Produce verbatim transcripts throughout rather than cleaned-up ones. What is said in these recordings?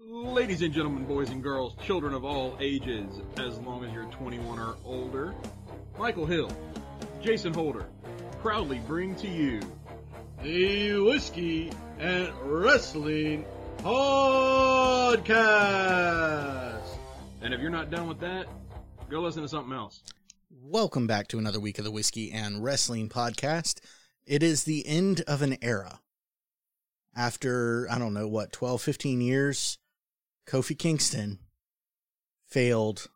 Ladies and gentlemen, boys and girls, children of all ages, as long as you're twenty-one or older, Michael Hill, Jason Holder, proudly bring to you the Whiskey and Wrestling Podcast. And if you're not done with that, go listen to something else. Welcome back to another week of the Whiskey and Wrestling Podcast. It is the end of an era. After, I don't know, what, twelve, fifteen years, Kofi Kingston failed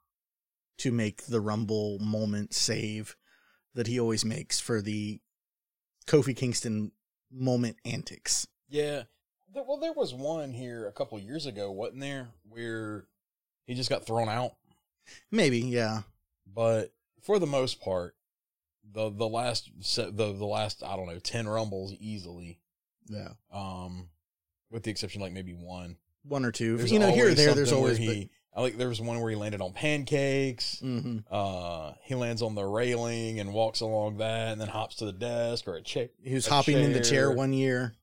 to make the Rumble moment save that he always makes for the Kofi Kingston moment antics. Yeah. Well, there was one here a couple years ago, wasn't there, where he just got thrown out? Maybe, yeah. But for the most part, the the last set, the the last I don't know ten Rumbles easily. Yeah. Um, with the exception of like maybe one, one or two. There's you know, here or there. There's always he. But... I like there was one where he landed on pancakes. Mm-hmm. Uh, he lands on the railing and walks along that, and then hops to the desk or a chair. He was hopping chair. in the chair one year.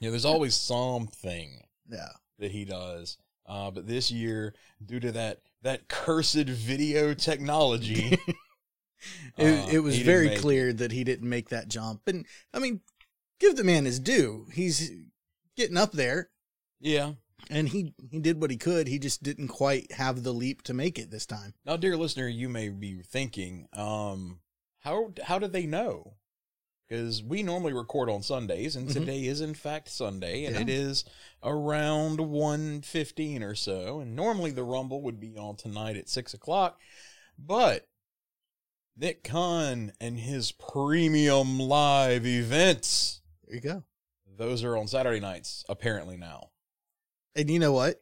Yeah, there's always something. Yeah. That he does. Uh, but this year, due to that that cursed video technology. It, uh, it was very make... clear that he didn't make that jump. And, I mean, give the man his due. He's getting up there. Yeah. And he, he did what he could. He just didn't quite have the leap to make it this time. Now, dear listener, you may be thinking, um, how how do they know? Because we normally record on Sundays, and mm-hmm. today is, in fact, Sunday, and yeah. it is around one fifteen or so. And normally the Rumble would be on tonight at six o'clock, but... Nick Khan and his premium live events. There you go. Those are on Saturday nights, apparently now. And you know what?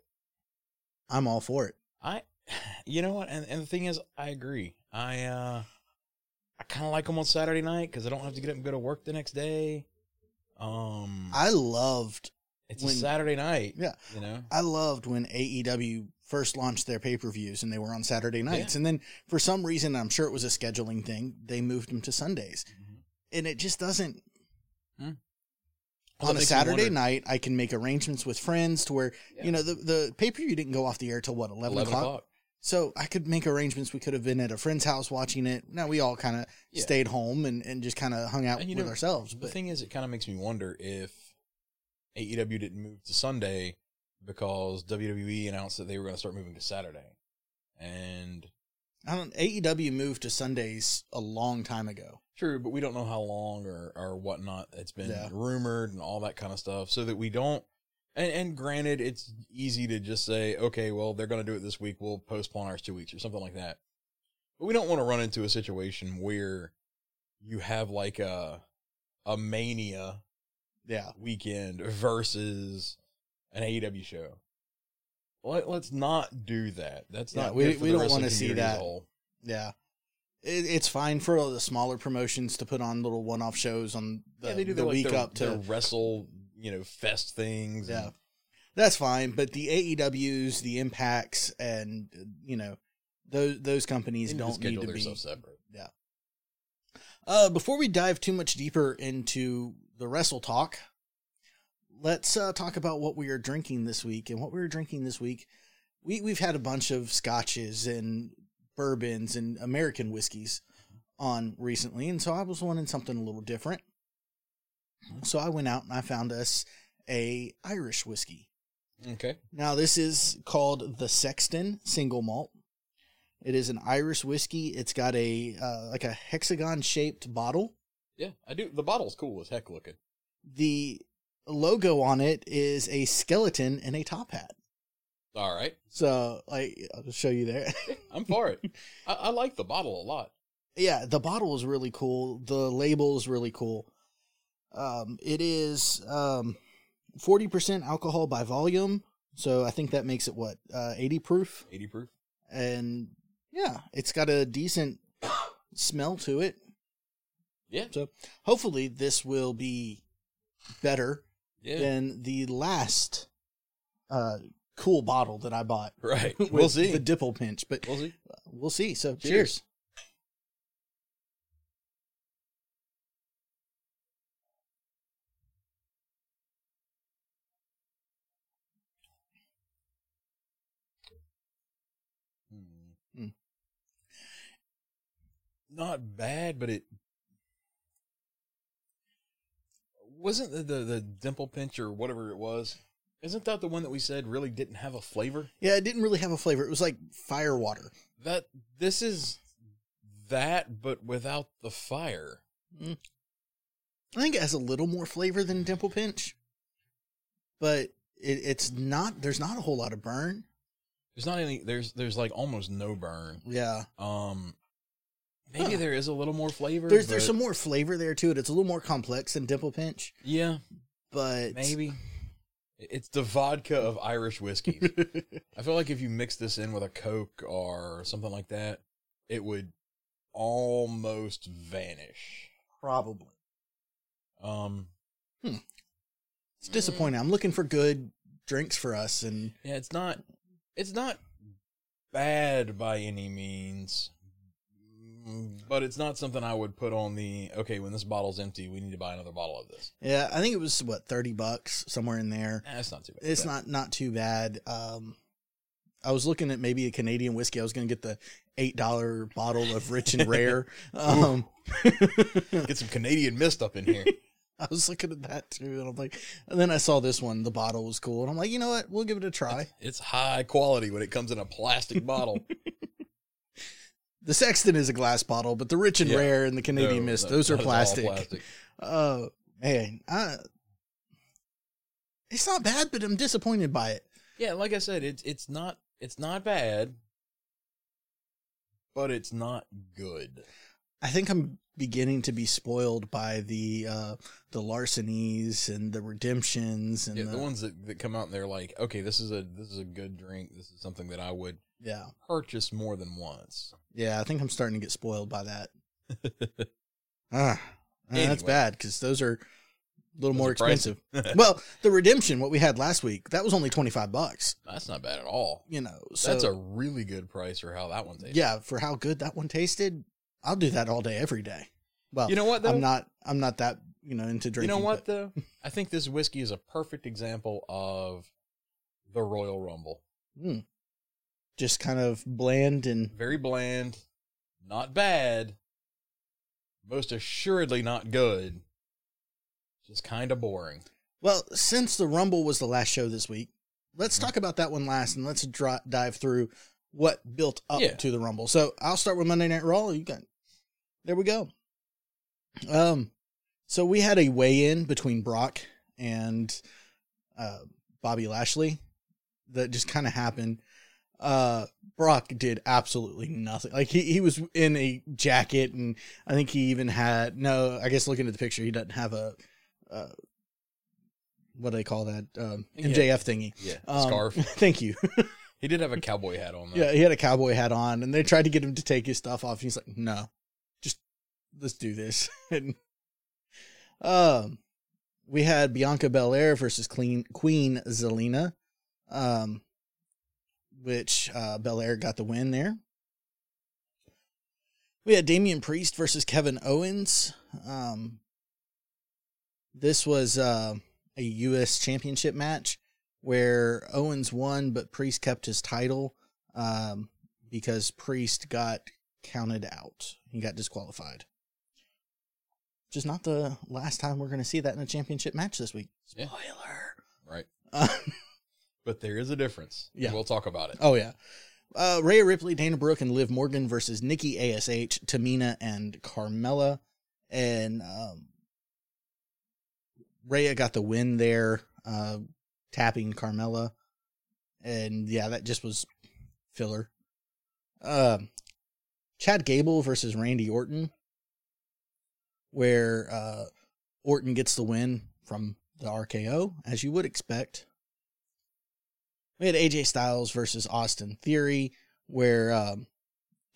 I'm all for it. I, you know what? And, and the thing is, I agree. I, uh, I kind of like them on Saturday night because I don't have to get up and go to work the next day. Um, I loved. It's when, a Saturday night. Yeah. You know, I loved when A E W first launched their pay-per-views and they were on Saturday nights. Yeah. And then for some reason, I'm sure it was a scheduling thing, they moved them to Sundays. Mm-hmm. And it just doesn't... Hmm. On a Saturday night, I can make arrangements with friends to where, yeah. you know, the, the pay-per-view didn't go off the air till what, eleven o'clock? O'clock. So I could make arrangements. We could have been at a friend's house watching it. Now we all kind of yeah. stayed home and, and just kind of hung out and, with know, ourselves. The but, thing is, it kind of makes me wonder if A E W didn't move to Sunday because W W E announced that they were going to start moving to Saturday. And I don't A E W moved to Sundays a long time ago. True, but we don't know how long or, or whatnot it's been yeah. rumored and all that kind of stuff. So that we don't and, and granted it's easy to just say, okay, well they're gonna do it this week, we'll postpone ours two weeks or something like that. But we don't want to run into a situation where you have like a a mania yeah. weekend versus an A E W show. Let, let's not do that. That's yeah, not we, we don't want to see that. Yeah. It, it's fine for the smaller promotions to put on little one-off shows on the, yeah, they do the, the like week their, up to wrestle, you know, fest things. Yeah. And, that's fine, but the A E Ws, the Impacts, and you know, those those companies don't need to be so separate. Yeah. Uh, before we dive too much deeper into the wrestle talk, let's uh, talk about what we are drinking this week. And what we were drinking this week, we, we've had a bunch of scotches and bourbons and American whiskeys on recently, and so I was wanting something a little different. So I went out and I found us a Irish whiskey. Okay. Now this is called the Sexton Single Malt. It is an Irish whiskey. It's got a uh, like a hexagon-shaped bottle. Yeah, I do. The bottle's cool as heck looking. The logo on it is a skeleton in a top hat. All right. So, like, I'll show you there. I'm for it. I, I like the bottle a lot. Yeah, the bottle is really cool. The label is really cool. Um, it is um, forty percent alcohol by volume. So I think that makes it, what, uh, eighty proof? eighty proof. And, yeah, it's got a decent smell to it. Yeah. So hopefully this will be better yeah. than the last uh, cool bottle that I bought. Right. We'll see. The Dipple Pinch. But we'll see. We'll see. So cheers. cheers. Mm. Not bad, but it wasn't the, the the dimple pinch or whatever it was. Isn't that the one that we said really didn't have a flavor? Yeah, it didn't really have a flavor. It was like fire water. That this is that, but without the fire. Mm. I think it has a little more flavor than dimple pinch, but it, it's not. There's not a whole lot of burn. There's not any. There's there's like almost no burn. Yeah. Um. Maybe huh. there is a little more flavor. There's there's some more flavor there to it. It's a little more complex than dimple pinch. Yeah. But maybe. It's the vodka of Irish whiskey. I feel like if you mix this in with a Coke or something like that, it would almost vanish. Probably. Um, hmm. It's disappointing. Mm. I'm looking for good drinks for us, and yeah, it's not. It's not bad by any means, but it's not something I would put on the, okay, when this bottle's empty, we need to buy another bottle of this. Yeah, I think it was, what, thirty bucks, somewhere in there. Nah, it's not too bad. It's not, not too bad. Um, I was looking at maybe a Canadian whiskey. I was going to get the eight dollar bottle of Rich and Rare. Um, get some Canadian mist up in here. I was looking at that, too, and I'm like, and then I saw this one. The bottle was cool, and I'm like, you know what? We'll give it a try. It's, it's high quality when it comes in a plastic bottle. The Sexton is a glass bottle, but the Rich and yeah. Rare and the Canadian no, Mist, no, those are plastic. plastic. Oh, man. I, it's not bad, but I'm disappointed by it. Yeah, like I said, it's it's not it's not bad, but it's not good. I think I'm beginning to be spoiled by the uh, the larcenies and the redemptions and yeah, the, the ones that, that come out and they're like, okay, this is a this is a good drink. This is something that I would yeah. purchase more than once. Yeah, I think I'm starting to get spoiled by that. ah, anyway. That's bad because those are a little those more expensive. Well, the redemption, what we had last week, that was only twenty-five bucks. That's not bad at all. You know, so, that's a really good price for how that one tasted. Yeah, for how good that one tasted. I'll do that all day, every day. Well, you know what, though? I'm not, I'm not that, you know, into drinking. You know what, but... though? I think this whiskey is a perfect example of the Royal Rumble. Mm. Just kind of bland and... Very bland. Not bad. Most assuredly not good. Just kind of boring. Well, since the Rumble was the last show this week, let's mm-hmm. talk about that one last, and let's dri- dive through what built up yeah. to the Rumble. So I'll start with Monday Night Raw. You got... There we go. Um, so we had a weigh-in between Brock and uh, Bobby Lashley that just kind of happened. Uh, Brock did absolutely nothing. Like he, he was in a jacket, and I think he even had no. I guess looking at the picture, he doesn't have a uh, what do they call that um, M J F yeah. thingy? Yeah, um, scarf. Thank you. He did have a cowboy hat on, though. Yeah, he had a cowboy hat on, and they tried to get him to take his stuff off. And he's like, no. Let's do this. and, um, we had Bianca Belair versus Queen Zelina, um, which uh, Belair got the win there. We had Damian Priest versus Kevin Owens. Um, this was uh, a U S championship match where Owens won, but Priest kept his title um, because Priest got counted out. He got disqualified. Which is not the last time we're going to see that in a championship match this week. Spoiler. Yeah. Right. Uh, but there is a difference. Yeah. We'll talk about it. Oh, yeah. Uh, Rhea Ripley, Dana Brooke, and Liv Morgan versus Nikki A S H, Tamina, and Carmella. And um, Rhea got the win there, uh, tapping Carmella. And, yeah, that just was filler. Uh, Chad Gable versus Randy Orton. Where uh, Orton gets the win from the R K O, as you would expect. We had A J Styles versus Austin Theory, where um,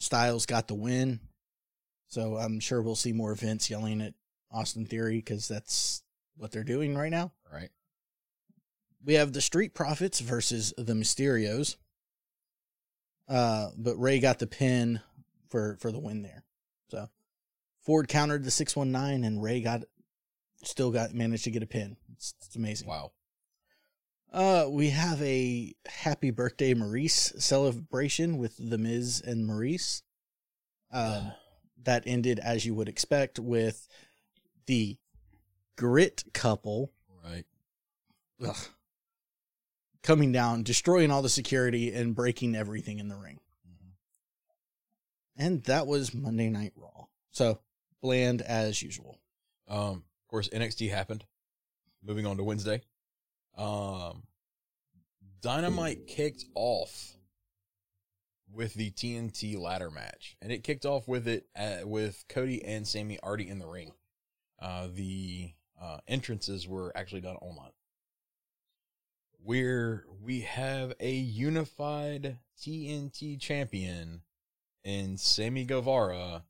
Styles got the win. So I'm sure we'll see more Vince yelling at Austin Theory, because that's what they're doing right now. Right. We have the Street Profits versus the Mysterios. Uh, but Ray got the pin for, for the win there. So... Ford countered the six one nine, and Ray got, still got, managed to get a pin. It's, it's amazing. Wow. Uh, we have a happy birthday Maryse celebration with The Miz and Maryse. Uh, that ended, as you would expect, with the Grit couple. Right. Ugh. Coming down, destroying all the security, and breaking everything in the ring. Mm-hmm. And that was Monday Night Raw. So, bland as usual. Um, of course, N X T happened. Moving on to Wednesday. Um, Dynamite Ooh. kicked off with the T N T ladder match. And it kicked off with it at, with Cody and Sammy already in the ring. Uh, the uh, entrances were actually done online. Where we have a unified T N T champion in Sammy Guevara,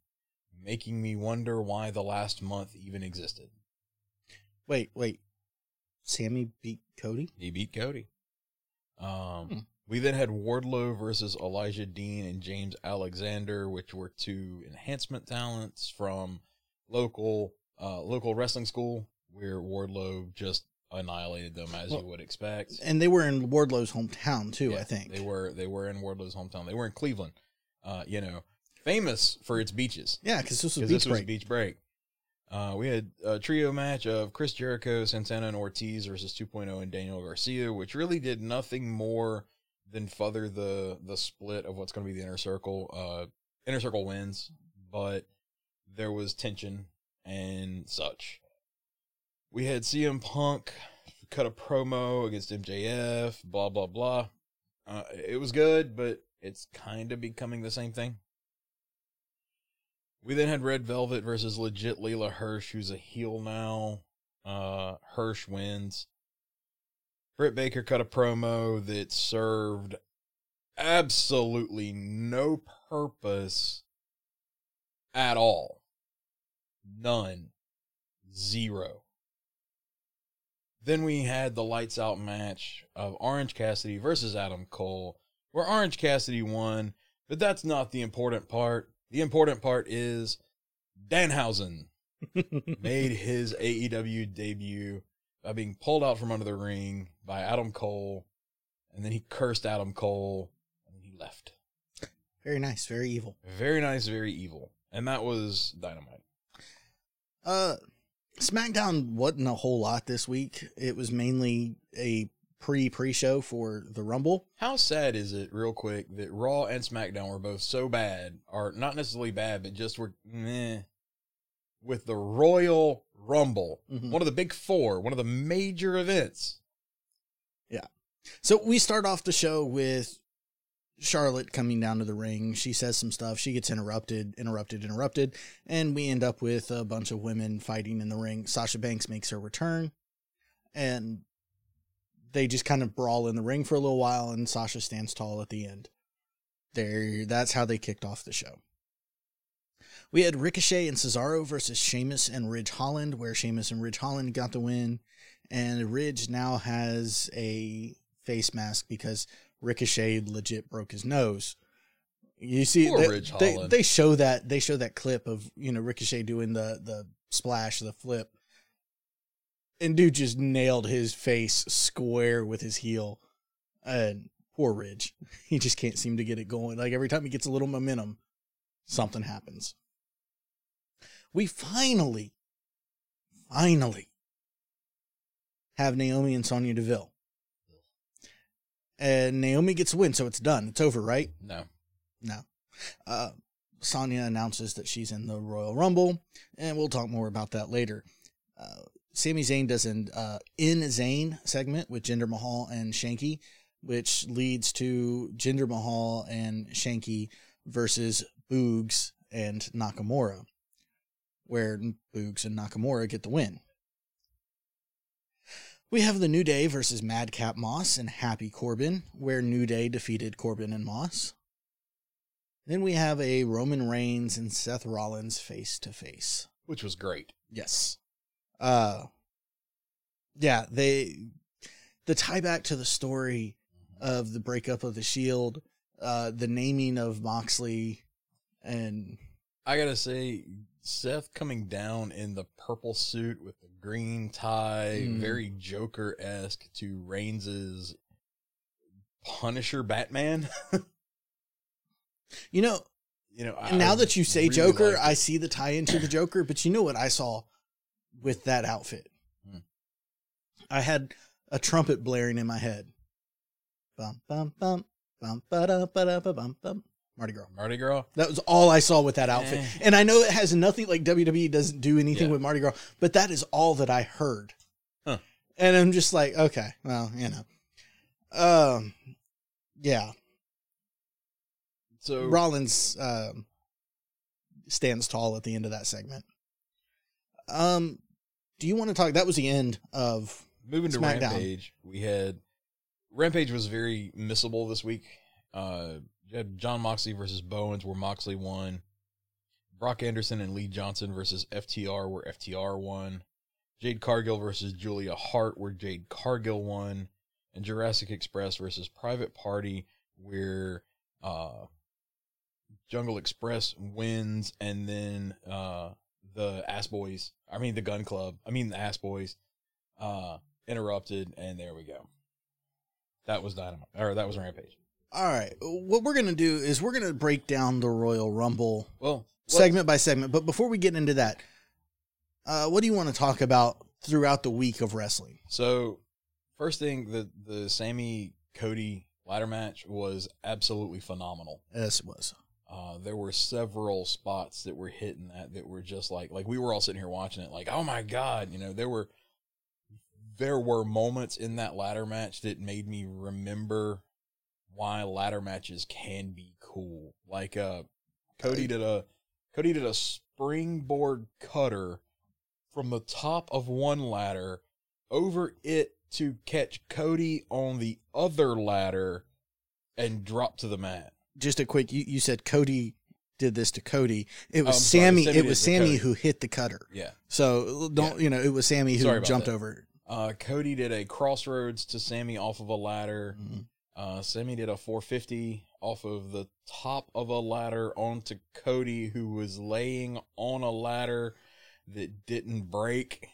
making me wonder why the last month even existed. Wait, wait. Sammy beat Cody? He beat Cody. Um, hmm. We then had Wardlow versus Elijah Dean and James Alexander, which were two enhancement talents from local uh, local wrestling school, where Wardlow just annihilated them, as well, you would expect. And they were in Wardlow's hometown too, yeah, I think. They were they were in Wardlow's hometown. They were in Cleveland. Uh, you know, famous for its beaches. Yeah, because this was Cause beach this break. Was beach break. Uh, we had a trio match of Chris Jericho, Santana, and Ortiz versus two point oh and Daniel Garcia, which really did nothing more than further the the split of what's going to be the Inner Circle. Uh, Inner Circle wins, but there was tension and such. We had C M Punk cut a promo against M J F, blah, blah, blah. Uh, it was good, but it's kind of becoming the same thing. We then had Red Velvet versus legit Layla Hirsch, who's a heel now. Uh, Hirsch wins. Britt Baker cut a promo that served absolutely no purpose at all. None. Zero. Then we had the lights out match of Orange Cassidy versus Adam Cole, where Orange Cassidy won, but that's not the important part. The important part is Danhausen made his A E W debut by being pulled out from under the ring by Adam Cole, and then he cursed Adam Cole, and he left. Very nice, very evil. Very nice, very evil. And that was Dynamite. Uh, SmackDown wasn't a whole lot this week. It was mainly a pre-pre-show for the Rumble. How sad is it, real quick, that Raw and SmackDown were both so bad, or not necessarily bad, but just were meh, with the Royal Rumble, mm-hmm. one of the big four, one of the major events. Yeah. So we start off the show with Charlotte coming down to the ring. She says some stuff. She gets interrupted, interrupted, interrupted, and we end up with a bunch of women fighting in the ring. Sasha Banks makes her return, and they just kind of brawl in the ring for a little while, and Sasha stands tall at the end. There, that's how they kicked off the show. We had Ricochet and Cesaro versus Sheamus and Ridge Holland, where Sheamus and Ridge Holland got the win, and Ridge now has a face mask because Ricochet legit broke his nose. You see, Poor they, Ridge Holland. They, they show that they show that clip of, you know, Ricochet doing the the splash, the flip. And dude just nailed his face square with his heel. And poor Ridge. He just can't seem to get it going. Like, every time he gets a little momentum, something happens. We finally, finally have Naomi and Sonya Deville. And Naomi gets a win, so it's done. It's over, right? No. No. Uh, Sonya announces that she's in the Royal Rumble, and we'll talk more about that later. Uh, Sami Zayn does an uh, In Zayn segment with Jinder Mahal and Shanky, which leads to Jinder Mahal and Shanky versus Boogs and Nakamura, where Boogs and Nakamura get the win. We have the New Day versus Madcap Moss and Happy Corbin, where New Day defeated Corbin and Moss. Then we have a Roman Reigns and Seth Rollins face-to-face. Which was great. Yes. Uh, yeah, they, the tie back to the story of the breakup of the Shield, uh, the naming of Moxley, and I gotta say, Seth coming down in the purple suit with the green tie, mm. very Joker-esque to Reigns' Punisher Batman. you know, you know. I now that you say really Joker, like I see the tie into the Joker, but you know what I saw with that outfit? Mm. I had a trumpet blaring in my head. Bum, bum, bum, bum, ba-da, ba-da, ba-bum, bum. Mardi Gras. Mardi Gras. That was all I saw with that outfit. Eh. And I know it has nothing, like W W E doesn't do anything yeah. with Mardi Gras, but that is all that I heard. Huh. And I'm just like, okay, well, you know. Um, yeah. So Rollins um, stands tall at the end of that segment. Um, do you want to talk? That was the end of Moving SmackDown. To Rampage, we had... Rampage was very missable this week. Uh, you had Jon Moxley versus Bowens, where Moxley won. Brock Anderson and Lee Johnson versus F T R, where F T R won. Jade Cargill versus Julia Hart, where Jade Cargill won. And Jurassic Express versus Private Party, where uh, Jungle Express wins. And then uh, the Ass Boys, I mean the Gun Club, I mean the Ass Boys, uh, interrupted, and there we go. That was Dynamite, or that was Rampage. All right, what we're going to do is we're going to break down the Royal Rumble well, segment by segment. But before we get into that, uh, what do you want to talk about throughout the week of wrestling? So, first thing, the, the Sammy-Cody ladder match was absolutely phenomenal. Yes, it was. Uh, there were several spots that were hitting that that were just like, like we were all sitting here watching it like, oh my God, you know, there were... There were moments in that ladder match that made me remember why ladder matches can be cool. Like uh, Cody did a Cody did a springboard cutter from the top of one ladder over it to catch Cody on the other ladder and drop to the mat. Just a quick, you, you said Cody did this to Cody. It was um, Sammy. Sorry, Sammy. It was Sammy who hit the cutter. Yeah. So don't yeah. you know? It was Sammy who jumped that. over. Uh, Cody did a crossroads to Sammy off of a ladder. Mm-hmm. Uh, Sammy did a four fifty off of the top of a ladder onto Cody, who was laying on a ladder that didn't break.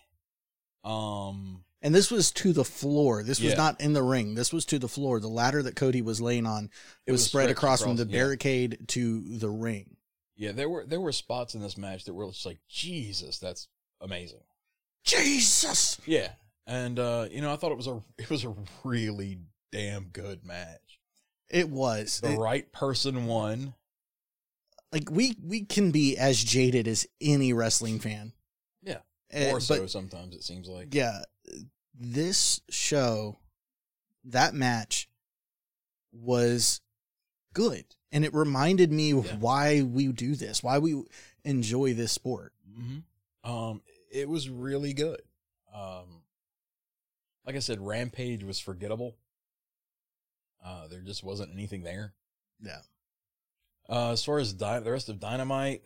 Um, and this was to the floor. This yeah. was not in the ring. This was to the floor. The ladder that Cody was laying on it was, was spread across, across from the yeah. barricade to the ring. Yeah, there were there were spots in this match that were just like, Jesus, that's amazing. Jesus! Yeah. And, uh, you know, I thought it was a, it was a really damn good match. It was. The it, right person won. Like we, we can be as jaded as any wrestling fan. Yeah. More so but, sometimes it seems like. Yeah. This show, that match was good. And it reminded me of yeah. why we do this, why we enjoy this sport. Mm-hmm. Um, it was really good. Um, Like I said, Rampage was forgettable. Uh, there just wasn't anything there. Yeah. Uh, as far as di- the rest of Dynamite,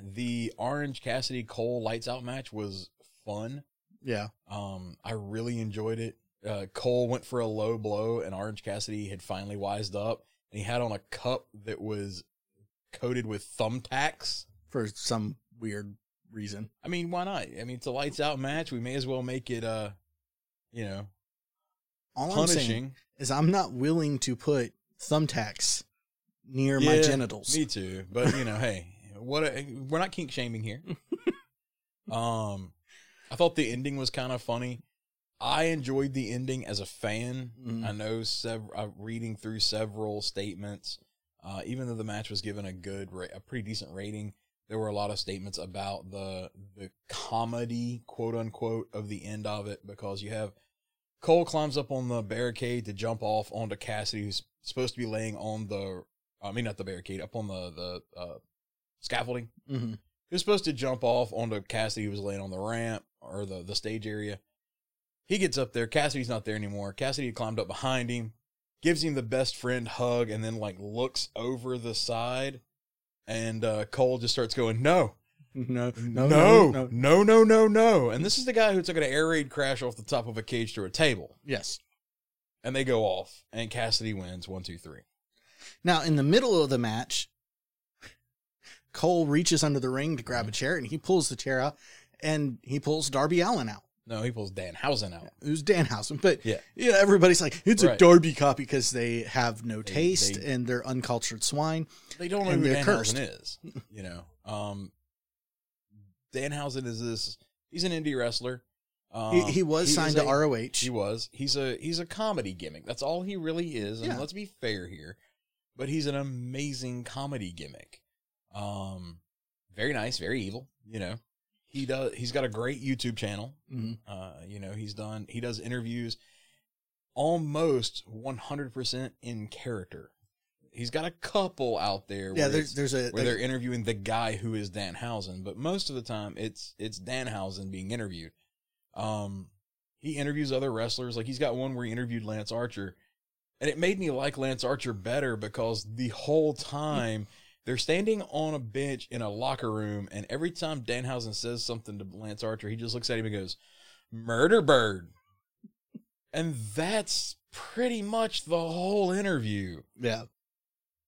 the Orange Cassidy Cole lights out match was fun. Yeah. Um, I really enjoyed it. Uh, Cole went for a low blow, and Orange Cassidy had finally wised up, and he had on a cup that was coated with thumbtacks for some weird reason. I mean, why not? I mean, it's a lights out match. We may as well make it. Uh, You know, all punishing. I'm saying is I'm not willing to put thumbtacks near yeah, my genitals. Me too, but you know, hey, what? A, we're not kink shaming here. um, I thought the ending was kind of funny. I enjoyed the ending as a fan. Mm-hmm. I know several. Uh, reading through several statements, uh, even though the match was given a good, ra- a pretty decent rating, there were a lot of statements about the the comedy, quote unquote, of the end of it, because you have Cole climbs up on the barricade to jump off onto Cassidy, who's supposed to be laying on the, I mean, not the barricade, up on the, the uh, scaffolding. Mm-hmm. Who's supposed to jump off onto Cassidy, who was laying on the ramp or the, the stage area. He gets up there. Cassidy's not there anymore. Cassidy climbed up behind him, gives him the best friend hug, and then like looks over the side. And uh, Cole just starts going, no, no, no, no, no, no, no, no, no. And this is the guy who took an air raid crash off the top of a cage through a table. Yes. And they go off, and Cassidy wins one, two, three. Now, in the middle of the match, Cole reaches under the ring to grab a chair, and he pulls the chair out, and he pulls Darby Allin out. No, he pulls Danhausen out. It was Danhausen, but yeah, you know, everybody's like, it's right. a Darby copy because they have no they, taste they, and they're uncultured swine. They don't know who Danhausen cursed. is. You know, um, Danhausen is this. He's an indie wrestler. Um, he, he was he signed to a, R O H. He was. He's a he's a comedy gimmick. That's all he really is. And yeah. let's be fair here, but he's an amazing comedy gimmick. Um, very nice, very evil. You know. He does. He's got a great YouTube channel. Mm-hmm. Uh, you know, he's done. He does interviews, almost one hundred percent in character. He's got a couple out there. Yeah, where there's, there's a where there's, they're interviewing the guy who is Danhausen, but most of the time it's it's Danhausen being interviewed. Um, he interviews other wrestlers. Like he's got one where he interviewed Lance Archer, and it made me like Lance Archer better because the whole time. They're standing on a bench in a locker room, and every time Danhausen says something to Lance Archer, he just looks at him and goes, "Murder bird." And that's pretty much the whole interview. Yeah.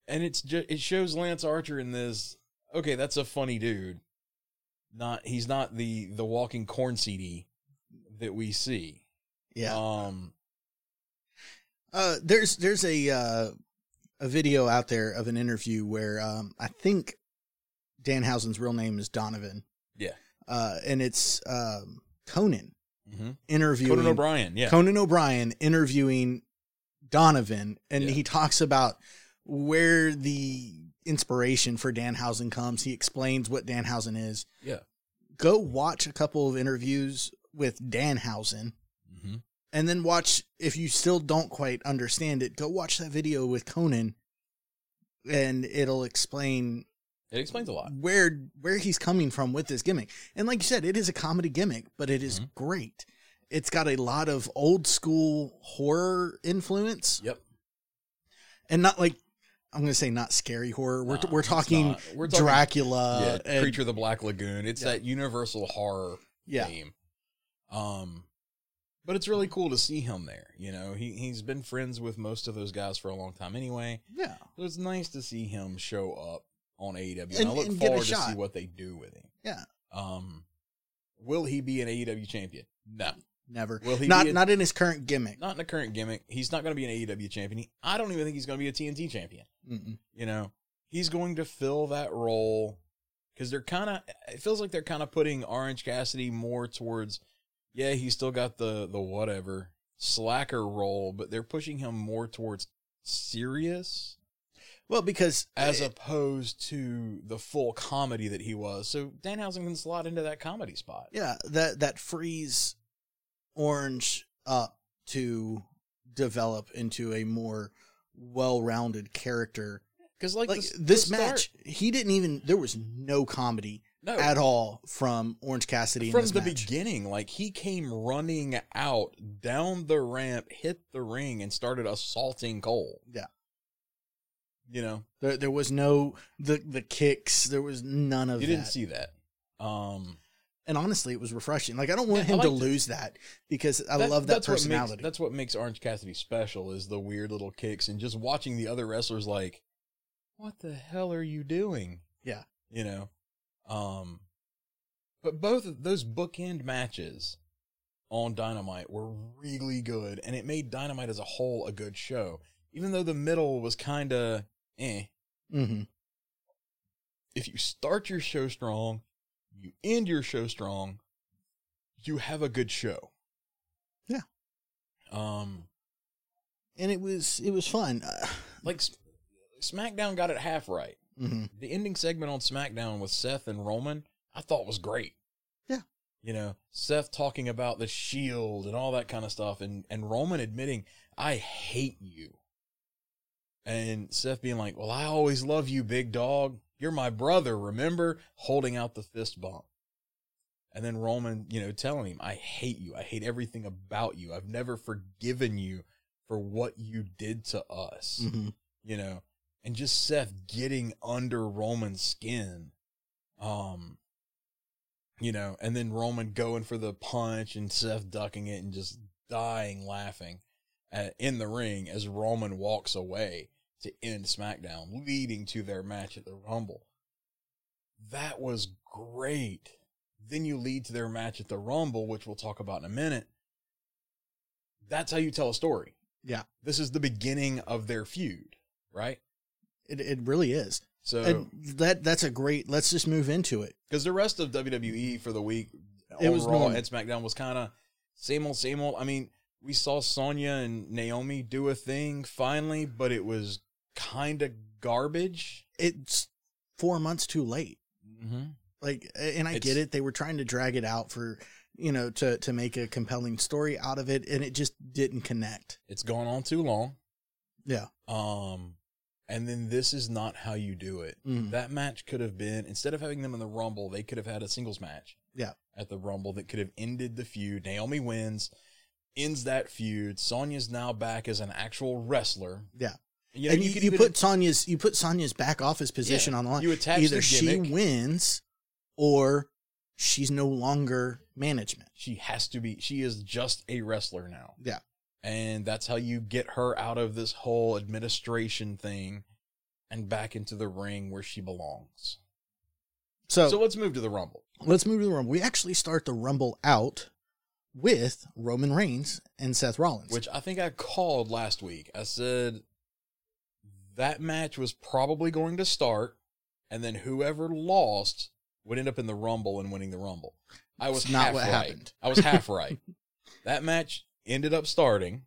And it's just, it shows Lance Archer in this, okay, that's a funny dude. Not he's not the the walking corn C D that we see. Yeah. Um uh there's there's a uh a video out there of an interview where um, I think Danhausen's real name is Donovan. Yeah. Uh, and it's um, Conan mm-hmm. interviewing. Conan O'Brien, yeah. Conan O'Brien interviewing Donovan. And yeah. he talks about where the inspiration for Danhausen comes. He explains what Danhausen is. Yeah. Go watch a couple of interviews with Danhausen. Mm-hmm. And then watch, if you still don't quite understand it, go watch that video with Conan, and it'll explain. It explains a lot. Where where he's coming from with this gimmick. And like you said, it is a comedy gimmick, but it is mm-hmm. great. It's got a lot of old school horror influence. Yep. And not like, I'm going to say not scary horror. We're, nah, we're, talking we're talking Dracula. Yeah, and, Creature of the Black Lagoon. It's yeah. that universal horror yeah. theme. Um. But it's really cool to see him there. You know, he, he's been friends with most of those guys for a long time anyway. Yeah. So it's nice to see him show up on A E W. And, and I look and forward to see what they do with him. Yeah. Um, will he be an A E W champion? No. Never. Will he not, be a, not in his current gimmick. Not in the current gimmick. He's not going to be an A E W champion. He, I don't even think he's going to be a T N T champion. Mm-mm. You know, he's going to fill that role because they're kind of, it feels like they're kind of putting Orange Cassidy more towards... Yeah, he's still got the the whatever slacker role, but they're pushing him more towards serious. Well, because as it, opposed to the full comedy that he was, so Danhausen can slot into that comedy spot. Yeah, that that frees Orange up to develop into a more well-rounded character. Because like, like this, this match, start. he didn't even. There was no comedy. No. At all from Orange Cassidy. From in this the match. beginning, like he came running out down the ramp, hit the ring, and started assaulting Cole. Yeah, you know there there was no the the kicks. There was none of. You that. You didn't see that. Um, and honestly, it was refreshing. Like I don't want yeah, him to lose it. that because I that, love that that's personality. What makes, that's what makes Orange Cassidy special is the weird little kicks and just watching the other wrestlers like, what the hell are you doing? Yeah, you know. Um, but both of those bookend matches on Dynamite were really good, and it made Dynamite as a whole a good show, even though the middle was kind of eh. Mm-hmm. If you start your show strong, you end your show strong, you have a good show. Yeah. Um, and it was, it was fun. Like SmackDown got it half right. Mm-hmm. The ending segment on SmackDown with Seth and Roman, I thought was great. Yeah. You know, Seth talking about the Shield and all that kind of stuff, and, and Roman admitting, I hate you. And Seth being like, well, I always love you, big dog. You're my brother, remember? Holding out the fist bump. And then Roman, you know, telling him, I hate you. I hate everything about you. I've never forgiven you for what you did to us. Mm-hmm. You know? And just Seth getting under Roman's skin, um, you know, and then Roman going for the punch and Seth ducking it and just dying laughing at, in the ring as Roman walks away to end SmackDown, leading to their match at the Rumble. That was great. Then you lead to their match at the Rumble, which we'll talk about in a minute. That's how you tell a story. Yeah. This is the beginning of their feud, right? It it really is. So and that that's a great, let's just move into it. Because the rest of W W E for the week, it was Raw and SmackDown was kind of same old, same old. I mean, we saw Sonya and Naomi do a thing finally, but it was kind of garbage. It's four months too late. Mm-hmm. Like, and I it's, get it. They were trying to drag it out for, you know, to, to make a compelling story out of it. And it just didn't connect. It's gone on too long. Yeah. Um, and then this is not how you do it. Mm. That match could have been, instead of having them in the Rumble, they could have had a singles match. Yeah. At the Rumble that could have ended the feud. Naomi wins, ends that feud. Sonya's now back as an actual wrestler. Yeah. You know, and you, you, could you even, put Sonya's, you put Sonya's back office position yeah, on the line. You attach Either the gimmick, she wins or she's no longer management. She has to be, she is just a wrestler now. Yeah. And that's how you get her out of this whole administration thing and back into the ring where she belongs. So, so let's move to the Rumble. Let's move to the Rumble. We actually start the Rumble out with Roman Reigns and Seth Rollins. Which I think I called last week. I said that match was probably going to start, and then whoever lost would end up in the Rumble and winning the Rumble. I was it's not half what right. happened. I was half right. That match ended up starting,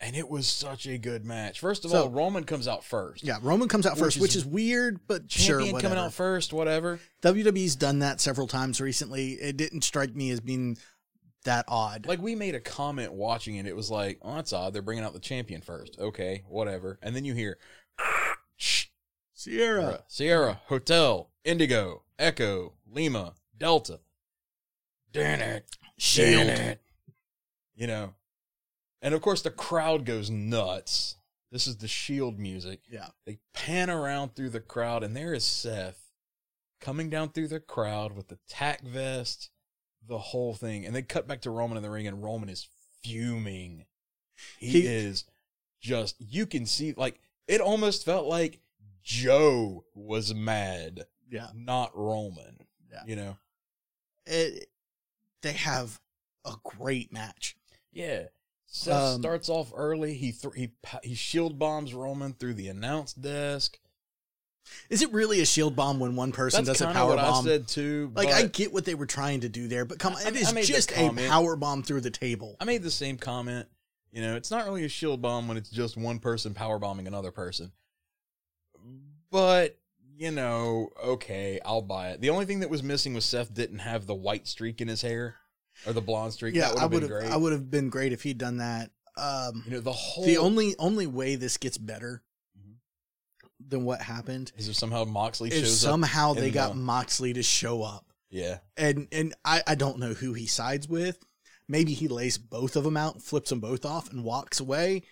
and it was such a good match. First of so, all, Roman comes out first. Yeah, Roman comes out which first, is, which is weird, but champion sure, whatever. coming out first, whatever. W W E's done that several times recently. It didn't strike me as being that odd. Like, we made a comment watching it. It was like, oh, that's odd. They're bringing out the champion first. Okay, whatever. And then you hear, Sierra, Sierra, Hotel, Indigo, Echo, Lima, Delta. Damn it. Shield. Damn it. You know. And, of course, the crowd goes nuts. This is the Shield music. Yeah. They pan around through the crowd, and there is Seth coming down through the crowd with the tack vest, the whole thing. And they cut back to Roman in the ring, and Roman is fuming. He, he is just, you can see, like, it almost felt like Joe was mad. Yeah. Not Roman. Yeah. You know? It, they have a great match. Yeah. Seth um, starts off early. He, th- he, he shield bombs Roman through the announce desk. Is it really a shield bomb when one person does a power bomb? That's kind of what I said too. Like, I get what they were trying to do there, but come on, it is just a power bomb through the table. I made the same comment. You know, it's not really a shield bomb when it's just one person power bombing another person. But, you know, okay, I'll buy it. The only thing that was missing was Seth didn't have the white streak in his hair or the blonde streak. Yeah, that would have been great. I would have been great if he'd done that. Um, you know, the whole the only only way this gets better than what happened is if somehow Moxley shows up. Somehow they got Moxley to show up. Yeah. And and I, I don't know who he sides with. Maybe he lays both of them out, flips them both off, and walks away,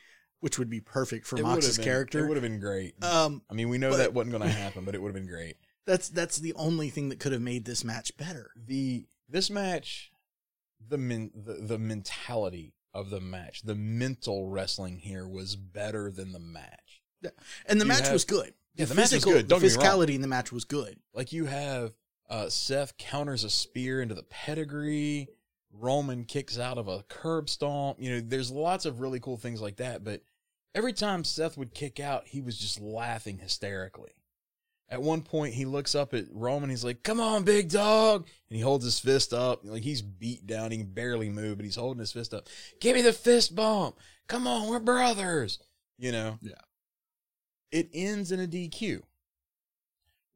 which would be perfect for Mox's character. It would have been great. Um, I mean, we know but, that wasn't going to happen, but it would have been great. That's that's the only thing that could have made this match better. The this match, the men, the, the mentality of the match, the mental wrestling here was better than the match. Yeah. And the you match have, was good. Yeah, the, the match physical, was good. Don't the physicality in the match was good. Like, you have uh, Seth counters a spear into the pedigree. Roman kicks out of a curb stomp. You know, there's lots of really cool things like that. But every time Seth would kick out, he was just laughing hysterically. At one point, he looks up at Roman. He's like, "Come on, big dog!" And he holds his fist up. Like, he's beat down. He can barely move, but he's holding his fist up. Give me the fist bump. Come on, we're brothers. You know. Yeah. It ends in a D Q.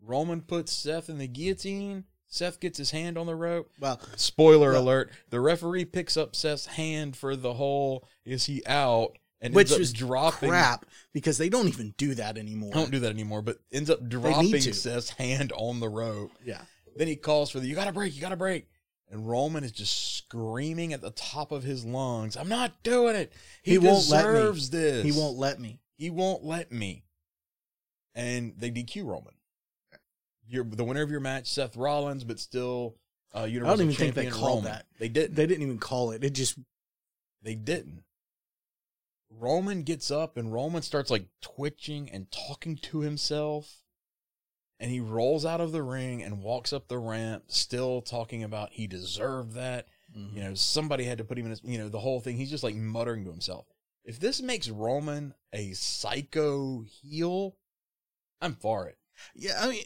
Roman puts Seth in the guillotine. Seth gets his hand on the rope. Well, spoiler well, alert, the referee picks up Seth's hand for the whole, is he out? And which ends up is dropping. Crap, because they don't even do that anymore. They don't do that anymore, but ends up dropping Seth's hand on the rope. Yeah. Then he calls for the, you got to break, you got to break. And Roman is just screaming at the top of his lungs, I'm not doing it. He, he won't deserves let me. this. He won't let me. He won't let me. And they D Q Roman. You're the winner of your match, Seth Rollins, but still uh, Universal Champion. I don't even think they called Roman. that. They didn't. They didn't even call it. It just... They didn't. Roman gets up, and Roman starts, like, twitching and talking to himself. and he rolls out of the ring and walks up the ramp, still talking about he deserved that. Mm-hmm. You know, somebody had to put him in his, you know, the whole thing. He's just like muttering to himself. If this makes Roman a psycho heel, I'm for it. Yeah, I mean,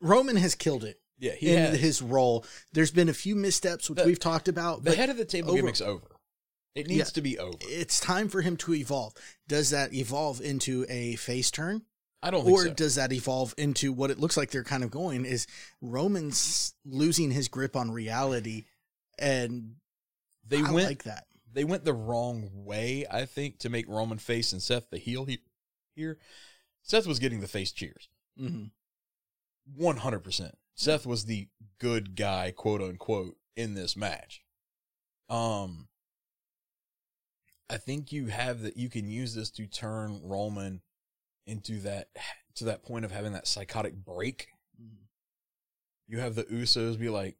Roman has killed it. Yeah, he in has. His role. There's been a few missteps, which the, we've talked about. The head of the table over. Gimmick's over. It needs yeah. to be over. It's time for him to evolve. Does that evolve into a face turn? I don't think or so. Or does that evolve into what it looks like they're kind of going is Roman's losing his grip on reality, and they I went, like that. They went the wrong way, I think, to make Roman face and Seth the heel he, here. Seth was getting the face cheers. Mm-hmm. one hundred percent. Seth was the good guy, quote unquote, in this match. Um... I think you have that you can use this to turn Roman into that, to that point of having that psychotic break. You have the Usos be like,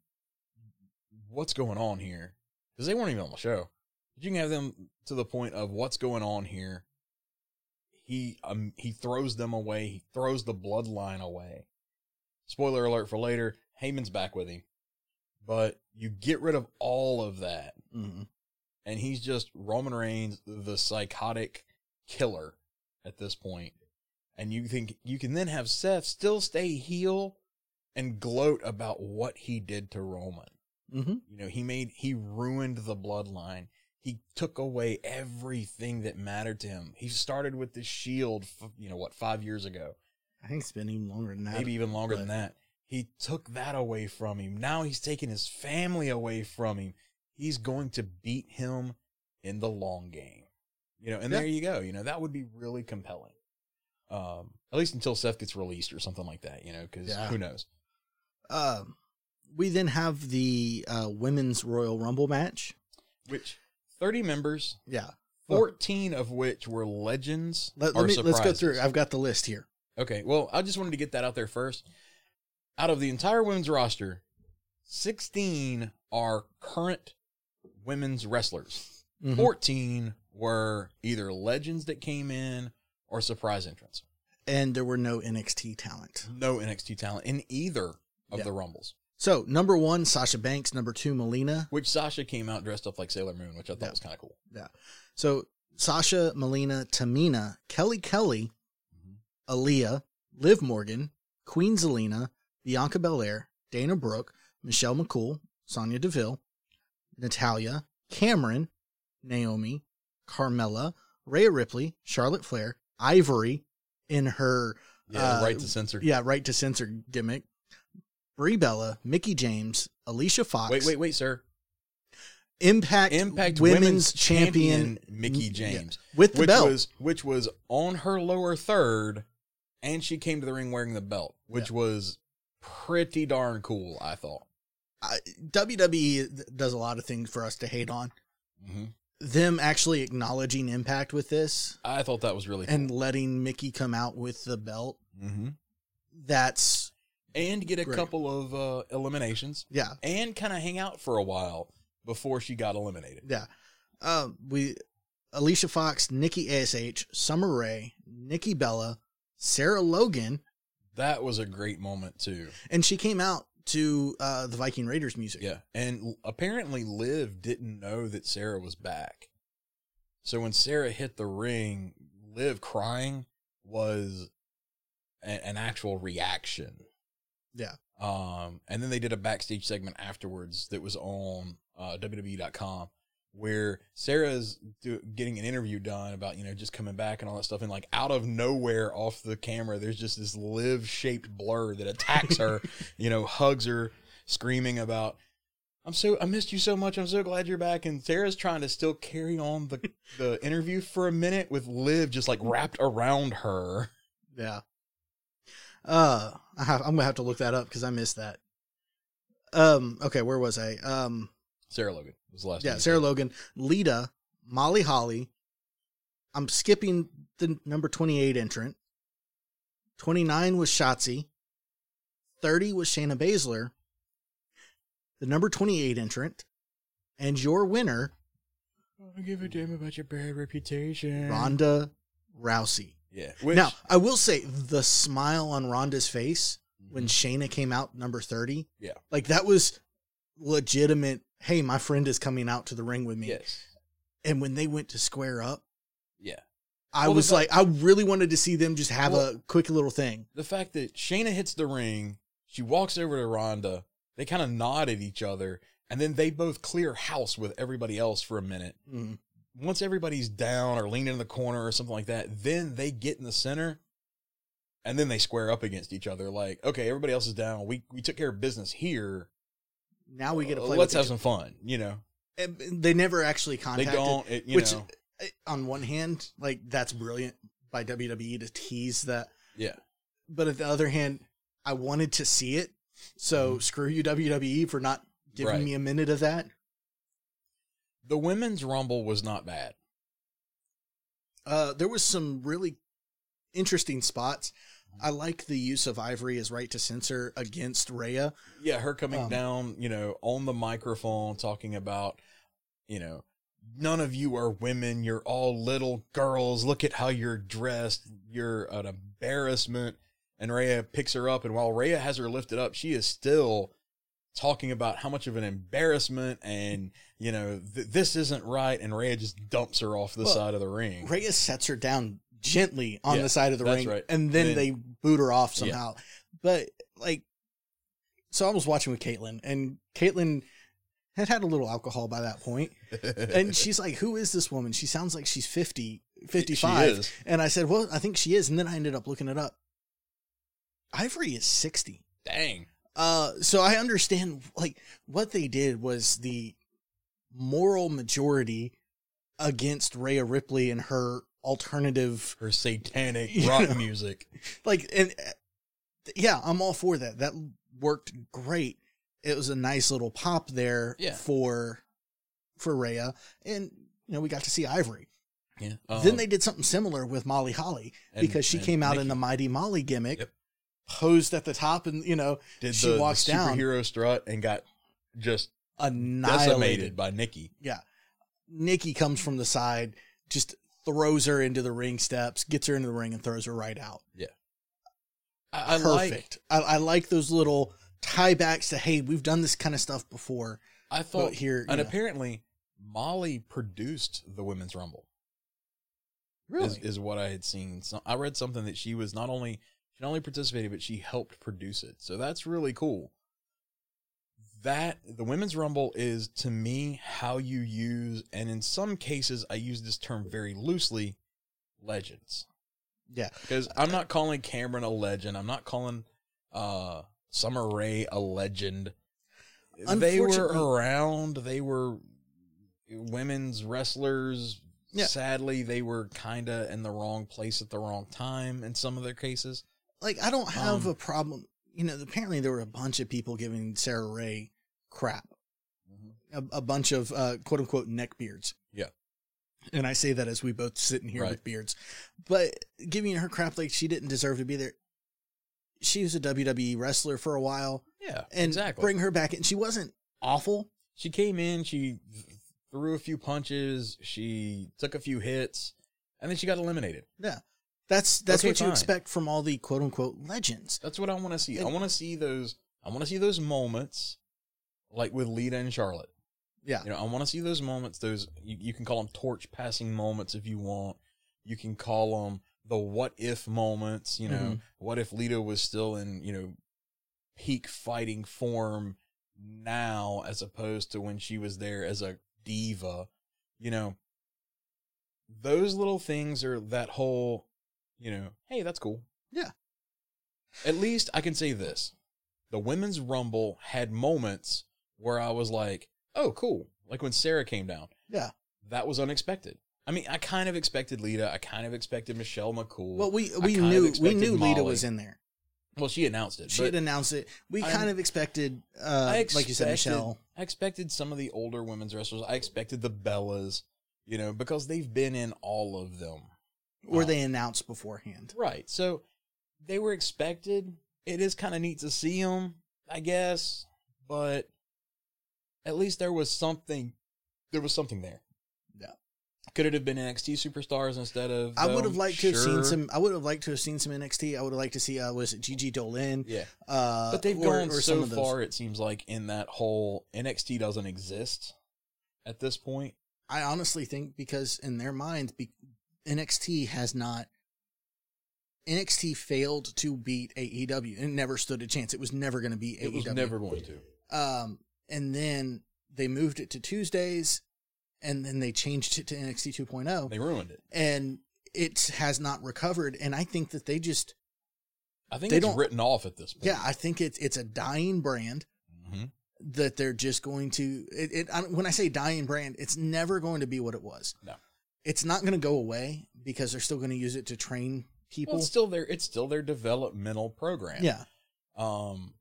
what's going on here? Because they weren't even on the show. But you can have them to the point of what's going on here. He, um, he throws them away. He throws the bloodline away. Spoiler alert for later. Heyman's back with him, but you get rid of all of that. Mm-hmm. And he's just Roman Reigns, the psychotic killer at this point. And you think you can then have Seth still stay heel and gloat about what he did to Roman. Mm-hmm. You know, he made, he ruined the bloodline. He took away everything that mattered to him. He started with the Shield, you know, what, five years ago. I think it's been even longer than that. Maybe even longer but... than that. He took that away from him. Now he's taking his family away from him. He's going to beat him in the long game, you know, and yeah. there you go. You know, that would be really compelling. Um, at least until Seth gets released or something like that, you know, cause yeah. who knows? Um, we then have the, uh, women's Royal Rumble match, which thirty members. Yeah. fourteen well, of which were legends. Let, let me, let's go through. I've got the list here. Okay. Well, I just wanted to get that out there first. Out of the entire women's roster, sixteen are current women's wrestlers. Mm-hmm. fourteen were either legends that came in or surprise entrants. And there were no N X T talent. No N X T talent in either of yeah. the Rumbles. So, number one, Sasha Banks. Number two, Melina. Which Sasha came out dressed up like Sailor Moon, which I thought yeah. was kind of cool. Yeah. So, Sasha, Melina, Tamina, Kelly Kelly, mm-hmm. Aaliyah, Liv Morgan, Queen Zelina, Bianca Belair, Dana Brooke, Michelle McCool, Sonya Deville, Natalia, Cameron, Naomi, Carmella, Rhea Ripley, Charlotte Flair, Ivory in her yeah, uh, right to censor. Yeah, right to censor gimmick. Brie Bella, Mickie James, Alicia Fox. Wait, wait, wait, sir. Impact, Impact Women's, Women's Champion, Champion Mickie James. Yeah, with the which belt. Was, which was on her lower third, and she came to the ring wearing the belt, which yeah. was pretty darn cool, I thought. Uh, W W E does a lot of things for us to hate on. Mm-hmm. Them actually acknowledging Impact with this, I thought that was really cool. And letting Mickie come out with the belt. Mm-hmm. That's and get a great. couple of uh, eliminations. Yeah, and kind of hang out for a while before she got eliminated. Yeah, uh, we Alicia Fox, Nikki A S H, Summer Rae, Nikki Bella, Sarah Logan. That was a great moment too, and she came out to uh, the Viking Raiders music. Yeah, and apparently Liv didn't know that Sarah was back. So when Sarah hit the ring, Liv crying was a- an actual reaction. Yeah. Um, and then they did a backstage segment afterwards that was on uh, W W E dot com where Sarah's do- getting an interview done about, you know, just coming back and all that stuff. And like out of nowhere off the camera, there's just this Liv shaped blur that attacks her, you know, hugs her screaming about, I'm so, I missed you so much. I'm so glad you're back. And Sarah's trying to still carry on the, the interview for a minute with Liv just like wrapped around her. Yeah. Uh, I have, I'm going to have to look that up cause I missed that. Um, okay. Where was I? Um, Sarah Logan was the last. Yeah, Sarah Logan, Lita, Molly Holly. I'm skipping the number twenty-eight entrant. twenty-nine was Shotzi. thirty was Shayna Baszler. The number twenty-eight entrant, and your winner. I don't give a damn about your bad reputation. Ronda Rousey. Yeah. Which... Now, I will say the smile on Ronda's face when Shayna came out number thirty. Yeah. Like, that was legitimate, hey, my friend is coming out to the ring with me. Yes. And when they went to square up. Yeah. I well, was like, I really wanted to see them just have well, a quick little thing. The fact that Shayna hits the ring, she walks over to Ronda, they kind of nod at each other, and then they both clear house with everybody else for a minute. Mm-hmm. Once everybody's down or leaning in the corner or something like that, then they get in the center and then they square up against each other. Like, okay, everybody else is down. We we took care of business here. Now we get to play. Uh, let's have some fun, you know. And they never actually contacted. They don't, it, you which, know. On one hand, like, that's brilliant by W W E to tease that. Yeah. But on the other hand, I wanted to see it. So mm-hmm. screw you, W W E, for not giving right. me a minute of that. The women's rumble was not bad. Uh, there was some really interesting spots. I like the use of Ivory as right to censor against Rhea. Yeah, her coming um, down, you know, on the microphone talking about, you know, none of you are women. You're all little girls. Look at how you're dressed. You're an embarrassment. And Rhea picks her up. And while Rhea has her lifted up, she is still talking about how much of an embarrassment and, you know, th- this isn't right. And Rhea just dumps her off the well, side of the ring. Rhea sets her down gently on yeah, the side of the ring. Right. And then, then they boot her off somehow. Yeah. But, like, so I was watching with Caitlin, and Caitlin had had a little alcohol by that point. And she's like, who is this woman? She sounds like she's fifty, fifty-five. She is. And I said, well, I think she is. And then I ended up looking it up. Ivory is sixty. Dang. Uh, so I understand, like, what they did was the moral majority against Rhea Ripley and her alternative... Her satanic rock know, music. Like, and yeah, I'm all for that. That worked great. It was a nice little pop there yeah. for for Rhea. And, you know, we got to see Ivory. Yeah. Um, then they did something similar with Molly Holly and, because she came out Nikki. in the Mighty Molly gimmick. Yep. Posed at the top, and you know, did she the, walks the superhero down, strut and got just annihilated by Nikki. Yeah, Nikki comes from the side, just throws her into the ring steps, gets her into the ring, and throws her right out. Yeah, I, I perfect. Like, I, I like those little tiebacks to hey, we've done this kind of stuff before. I thought here, and know. apparently Molly produced the Women's Rumble. Really, is, is what I had seen. So I read something that she was not only. She not only participated, but she helped produce it. So that's really cool. That, the Women's Rumble is, to me, how you use, and in some cases, I use this term very loosely, legends. Yeah. Because I'm not calling Cameron a legend. I'm not calling uh, Summer Rae a legend. They were around. They were women's wrestlers. Yeah. Sadly, they were kind of in the wrong place at the wrong time in some of their cases. Like, I don't have um, a problem. You know, apparently there were a bunch of people giving Sarah Rae crap. Mm-hmm. A, a bunch of, uh, quote-unquote, neckbeards. Yeah. And I say that as we both sitting here right. with beards. But giving her crap like she didn't deserve to be there. She was a W W E wrestler for a while. Yeah, and exactly. bring her back. And she wasn't awful. She came in, she threw a few punches, she took a few hits, and then she got eliminated. Yeah. That's that's okay, what fine. you expect from all the quote unquote legends. That's what I want to see. And I want to see those. I want to see those moments, like with Lita and Charlotte. Yeah, you know, I want to see those moments. Those you, you can call them torch passing moments if you want. You can call them the what if moments. You know, mm-hmm. what if Lita was still in you know peak fighting form now, as opposed to when she was there as a diva. You know, those little things are that whole. You know, hey, that's cool. Yeah. At least I can say this. The Women's Rumble had moments where I was like, oh, cool. Like when Sarah came down. Yeah. That was unexpected. I mean, I kind of expected Lita. I kind of expected Michelle McCool. Well, we, we knew we knew Molly. Lita was in there. Well, she announced it. She had announced it. We I, kind of expected, uh, expected, like you said, Michelle. I expected some of the older women's wrestlers. I expected the Bellas, you know, because they've been in all of them. Or they announced beforehand. Right. So they were expected. It is kind of neat to see them, I guess. But at least there was something. There was something there. Yeah. Could it have been N X T superstars instead of? I would have liked sure. to have seen some. I would have liked to have seen some N X T. I would have liked to see. Uh, was it Gigi Dolin? Yeah, uh, but they've or, gone or so far. It seems like in that whole N X T doesn't exist at this point. I honestly think because in their minds, N X T has not. N X T failed to beat A E W and never stood a chance. It was never going to be A E W. It was never going to. Um, and then they moved it to Tuesdays. And then they changed it to N X T two point oh. They ruined it. And it has not recovered. And I think that they just... I think they it's don't, written off at this point. Yeah, I think it's, it's a dying brand mm-hmm. that they're just going to... It, it, I, when I say dying brand, it's never going to be what it was. No. It's not going to go away because they're still going to use it to train people. Well, it's still their, it's still their developmental program. Yeah. Um.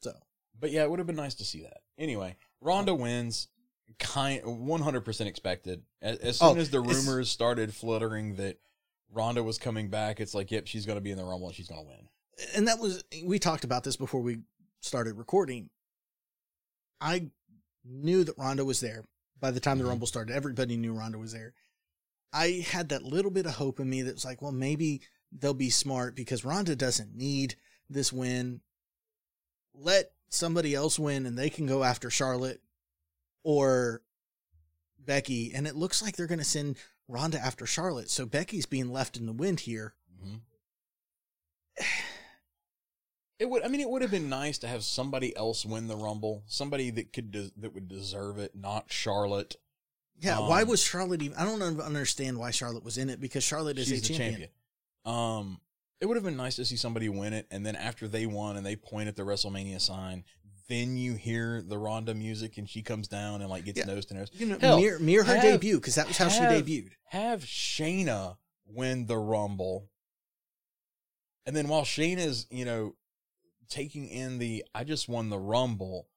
So. But yeah, it would have been nice to see that. Anyway, Ronda wins... Kind one hundred percent expected. As, as soon oh, as the rumors started fluttering that Ronda was coming back, it's like, yep, she's going to be in the Rumble and she's going to win. And that was, we talked about this before we started recording. I knew that Ronda was there by the time the mm-hmm. Rumble started. Everybody knew Ronda was there. I had that little bit of hope in me that was like, well, maybe they'll be smart because Ronda doesn't need this win. Let somebody else win and they can go after Charlotte or Becky, and it looks like they're going to send Ronda after Charlotte. So Becky's being left in the wind here. Mm-hmm. It would, I mean, it would have been nice to have somebody else win the Rumble, somebody that could de- that would deserve it, not Charlotte. Yeah, um, why was Charlotte even? I don't understand why Charlotte was in it because Charlotte is a champion. champion. Um, it would have been nice to see somebody win it, and then after they won and they point at the WrestleMania sign. Then you hear the Ronda music and she comes down and like gets yeah. nose to nose. You know, Hell, mirror, mirror her have, debut because that was how have, she debuted. Have Shayna win the Rumble. And then while Shayna's, you know, taking in the, I just won the Rumble,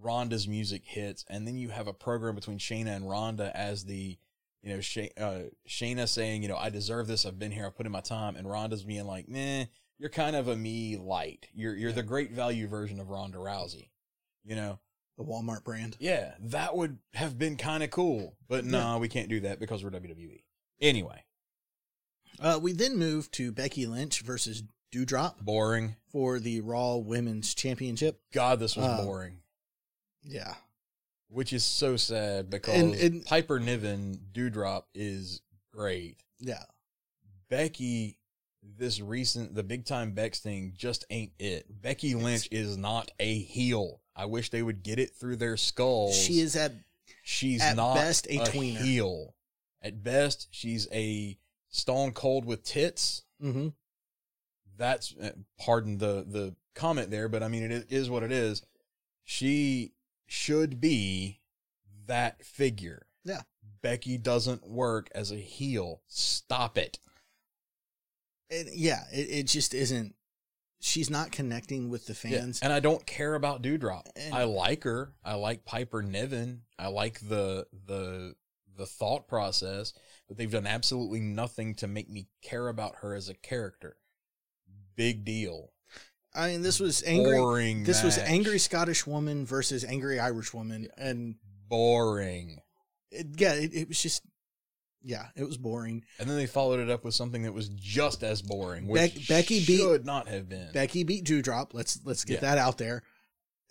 Ronda's music hits. And then you have a program between Shayna and Ronda as the, you know, Shay, uh, Shayna saying, you know, I deserve this. I've been here. I put in my time. And Ronda's being like, meh. You're kind of a me light. You're you're yeah. the great value version of Ronda Rousey, you know, the Walmart brand. Yeah, that would have been kind of cool, but no, nah, yeah. we can't do that because we're W W E. Anyway, uh, we then move to Becky Lynch versus Doudrop. Boring for the Raw Women's Championship. God, this was uh, boring. Yeah, which is so sad because and, and, Piper Niven Doudrop is great. Yeah, Becky. This recent, the big time Bex thing just ain't it. Becky Lynch is not a heel. I wish they would get it through their skulls. She is at, she's at not best a, a tweener. Heel. At best, she's a stone cold with tits. Mm-hmm. That's, pardon the, the comment there, but I mean, it is what it is. She should be that figure. Yeah. Becky doesn't work as a heel. Stop it. It, yeah, it, it just isn't. She's not connecting with the fans. Yeah, and I don't care about Doudrop. And I like her. I like Piper Niven. I like the the the thought process, but they've done absolutely nothing to make me care about her as a character. Big deal. I mean, this was angry. Boring this match. was angry Scottish woman versus angry Irish woman, and boring. It, yeah, it, it was just. Yeah, it was boring. And then they followed it up with something that was just as boring, which Be- Becky should beat, not have been. Becky beat Doudrop. Let's let's get yeah. that out there.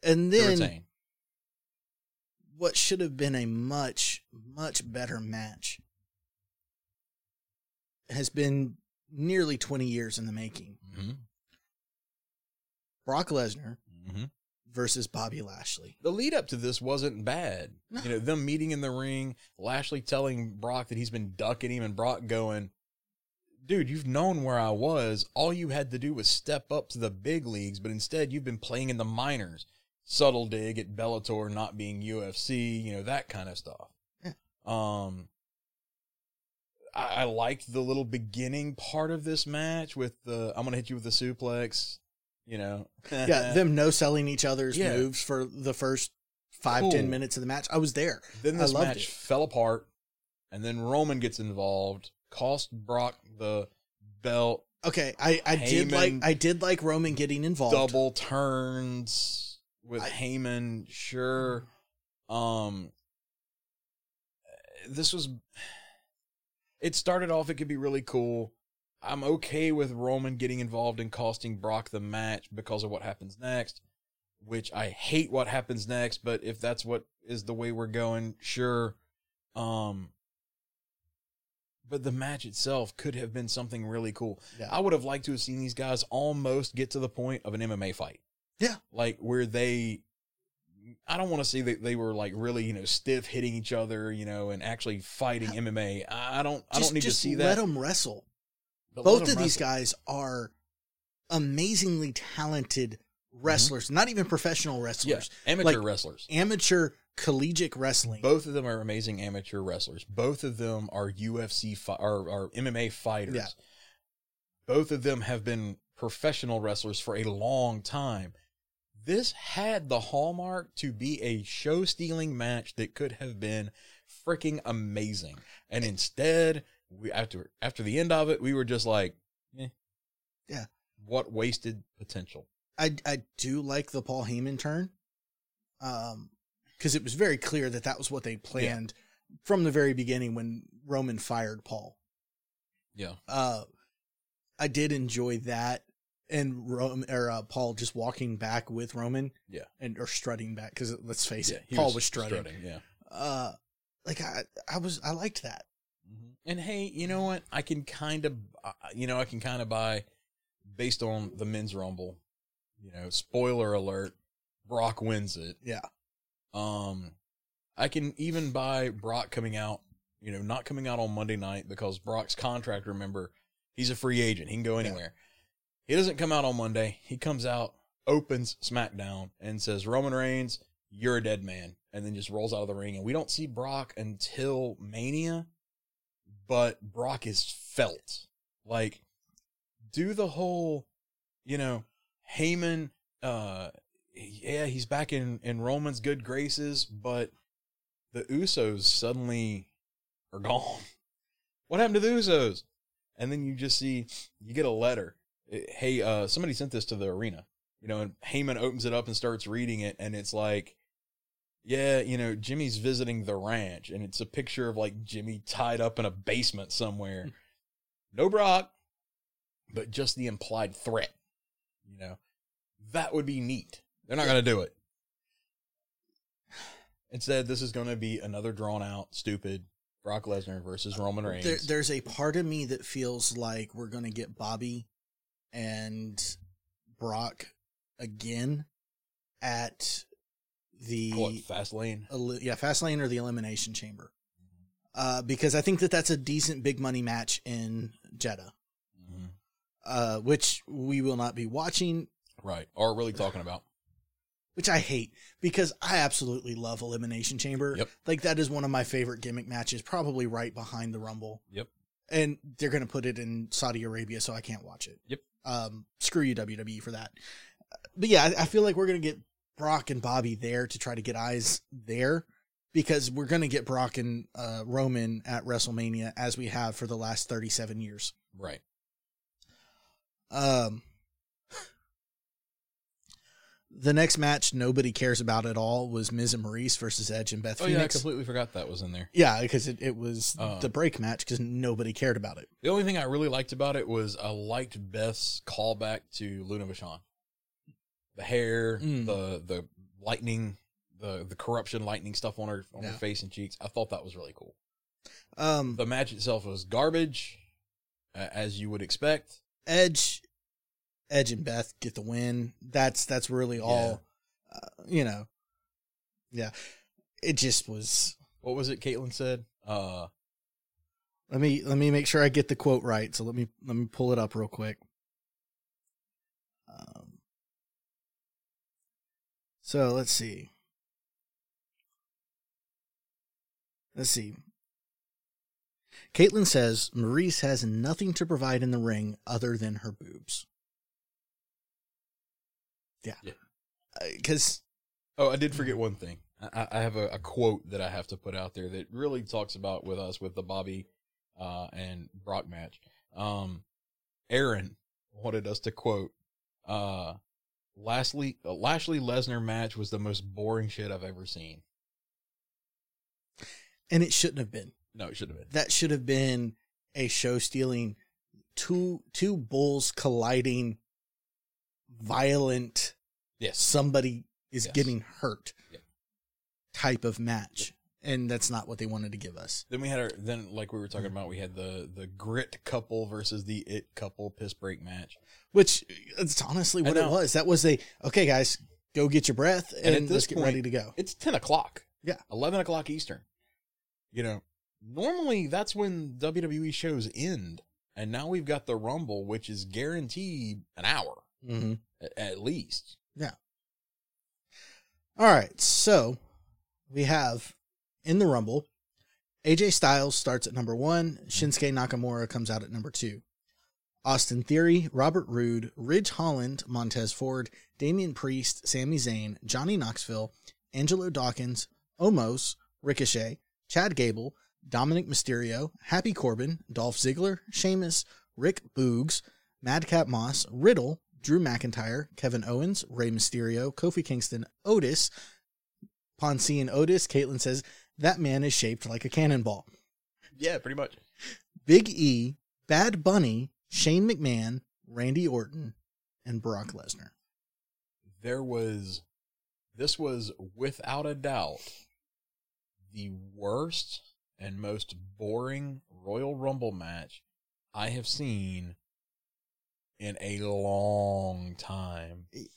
And then what should have been a much, much better match has been nearly twenty years in the making. Mm-hmm. Brock Lesnar mm-hmm. versus Bobby Lashley. The lead up to this wasn't bad. No. You know, them meeting in the ring, Lashley telling Brock that he's been ducking him and Brock going, dude, you've known where I was. All you had to do was step up to the big leagues, but instead you've been playing in the minors. Subtle dig at Bellator not being U F C, you know, that kind of stuff. Yeah. Um, I, I liked the little beginning part of this match with the, I'm going to hit you with the suplex. You know, yeah, them no selling each other's yeah. moves for the first five, cool. ten minutes of the match. I was there. Then this I loved match it. fell apart, and then Roman gets involved, cost Brock the belt. Okay, I, I did like I did like Roman getting involved. Double turns with I, Heyman, sure. Um, this was it started off, it could be really cool. I'm okay with Roman getting involved and costing Brock the match because of what happens next, which I hate what happens next, but if that's what is the way we're going, sure. Um, but the match itself could have been something really cool. Yeah. I would have liked to have seen these guys almost get to the point of an M M A fight. Yeah. Like where they, I don't want to see that they were like really, you know, stiff hitting each other, you know, and actually fighting yeah. M M A. I don't, just, I don't need to see that. Just let them wrestle. But Both of wrestle. these guys are amazingly talented wrestlers, mm-hmm. not even professional wrestlers. Yeah. Amateur like wrestlers. Amateur collegiate wrestling. Both of them are amazing amateur wrestlers. Both of them are U F C fi- or, or M M A fighters. Yeah. Both of them have been professional wrestlers for a long time. This had the hallmark to be a show-stealing match that could have been freaking amazing. And instead... We after after the end of it, we were just like, eh, yeah, what wasted potential. I I do like the Paul Heyman turn, um, because it was very clear that that was what they planned yeah. from the very beginning when Roman fired Paul. Yeah, uh, I did enjoy that, and Rome or uh, Paul just walking back with Roman, yeah, and or strutting back because let's face yeah, it, Paul was, was strutting. strutting, yeah. Uh, like I I was I liked that. And hey, you know what? I can kind of, you know, I can kind of buy, based on the men's rumble, you know, spoiler alert, Brock wins it. Yeah. Um, I can even buy Brock coming out, you know, not coming out on Monday night because Brock's contract, remember, he's a free agent. He can go anywhere. Yeah. He doesn't come out on Monday. He comes out, opens SmackDown and says, Roman Reigns, you're a dead man. And then just rolls out of the ring. And we don't see Brock until Mania. But Brock is felt. Like, do the whole, you know, Heyman, uh, yeah, he's back in, in Roman's good graces, but the Usos suddenly are gone. What happened to the Usos? And then you just see, you get a letter. It, hey, uh, somebody sent this to the arena. You know, and Heyman opens it up and starts reading it, and it's like, yeah, you know, Jimmy's visiting the ranch, and it's a picture of, like, Jimmy tied up in a basement somewhere. No Brock, but just the implied threat, you know. That would be neat. They're not yeah. going to do it. Instead, this is going to be another drawn-out, stupid Brock Lesnar versus Roman Reigns. There, there's a part of me that feels like we're going to get Bobby and Brock again at... The oh, fast lane, yeah, fast lane or the elimination chamber, uh, because I think that that's a decent big money match in Jeddah, mm-hmm. uh, which we will not be watching, right? Or really talking about, which I hate because I absolutely love elimination chamber. Yep. Like that is one of my favorite gimmick matches, probably right behind the Rumble. Yep. And they're gonna put it in Saudi Arabia, so I can't watch it. Yep. Um, screw you, W W E, for that. But yeah, I, I feel like we're gonna get Brock and Bobby there to try to get eyes there because we're going to get Brock and uh, Roman at WrestleMania as we have for the last thirty-seven years. Right. Um, the next match nobody cares about at all was Miz and Maryse versus Edge and Beth oh, Phoenix. Yeah, I completely forgot that was in there. Yeah, because it, it was uh, the break match because nobody cared about it. The only thing I really liked about it was I liked Beth's callback to Luna Vachon. The hair, mm. the the lightning, the the corruption lightning stuff on her on yeah. her face and cheeks. I thought that was really cool. Um, the match itself was garbage, uh, as you would expect. Edge, Edge and Beth get the win. That's that's really all, yeah. uh, you know. Yeah, it just was. What was it Caitlin said? Uh, let me let me make sure I get the quote right. So let me let me pull it up real quick. Um. So let's see. Let's see. Caitlin says Maryse has nothing to provide in the ring other than her boobs. Yeah. Because. Yeah. Uh, oh, I did forget one thing. I, I have a, a quote that I have to put out there that really talks about with us with the Bobby uh, and Brock match. Um, Aaron wanted us to quote. Uh, Lastly, the Lashley Lesnar match was the most boring shit I've ever seen. And it shouldn't have been. No, it shouldn't have been. That should have been a show-stealing, two two bulls colliding, violent, yes. somebody is yes. getting hurt yeah. type of match. Yeah. And that's not what they wanted to give us. Then we had our, then like we were talking about, we had the, the grit couple versus the it couple piss break match. Which, that's honestly what it was. That was a, okay guys, go get your breath and, and at this let's point, get ready to go. It's ten o'clock. Yeah. eleven o'clock Eastern. You know, normally that's when W W E shows end. And now we've got the Rumble, which is guaranteed an hour, mm-hmm. at, at least. Yeah. All right. So we have in the Rumble, A J Styles starts at number one. Shinsuke Nakamura comes out at number two. Austin Theory, Robert Roode, Ridge Holland, Montez Ford, Damian Priest, Sami Zayn, Johnny Knoxville, Angelo Dawkins, Omos, Ricochet, Chad Gable, Dominic Mysterio, Happy Corbin, Dolph Ziggler, Sheamus, Rick Boogs, Madcap Moss, Riddle, Drew McIntyre, Kevin Owens, Rey Mysterio, Kofi Kingston, Otis, Ponce and Otis. Caitlin says, that man is shaped like a cannonball. Yeah, pretty much. Big E, Bad Bunny, Shane McMahon, Randy Orton, and Brock Lesnar. There was, this was without a doubt the worst and most boring Royal Rumble match I have seen in a long time. A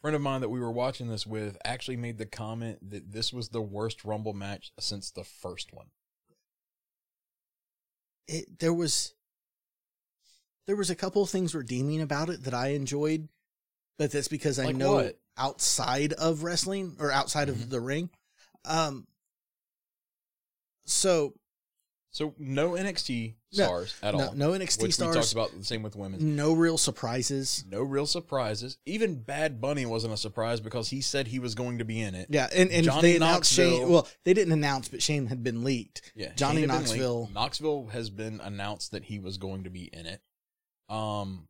friend of mine that we were watching this with actually made the comment that this was the worst Rumble match since the first one. It there was there was a couple of things redeeming about it that I enjoyed, but that's because I like know what? outside of wrestling or outside mm-hmm. of the ring. Um So, so no N X T stars no, at all. No, no N X T which stars. We talked about the same with women. No real surprises. No real surprises. Even Bad Bunny wasn't a surprise because he said he was going to be in it. Yeah, and, and they announced Shane. Well, they didn't announce, but Shane had been leaked. Yeah, Johnny Knoxville. Knoxville has been announced that he was going to be in it. Um,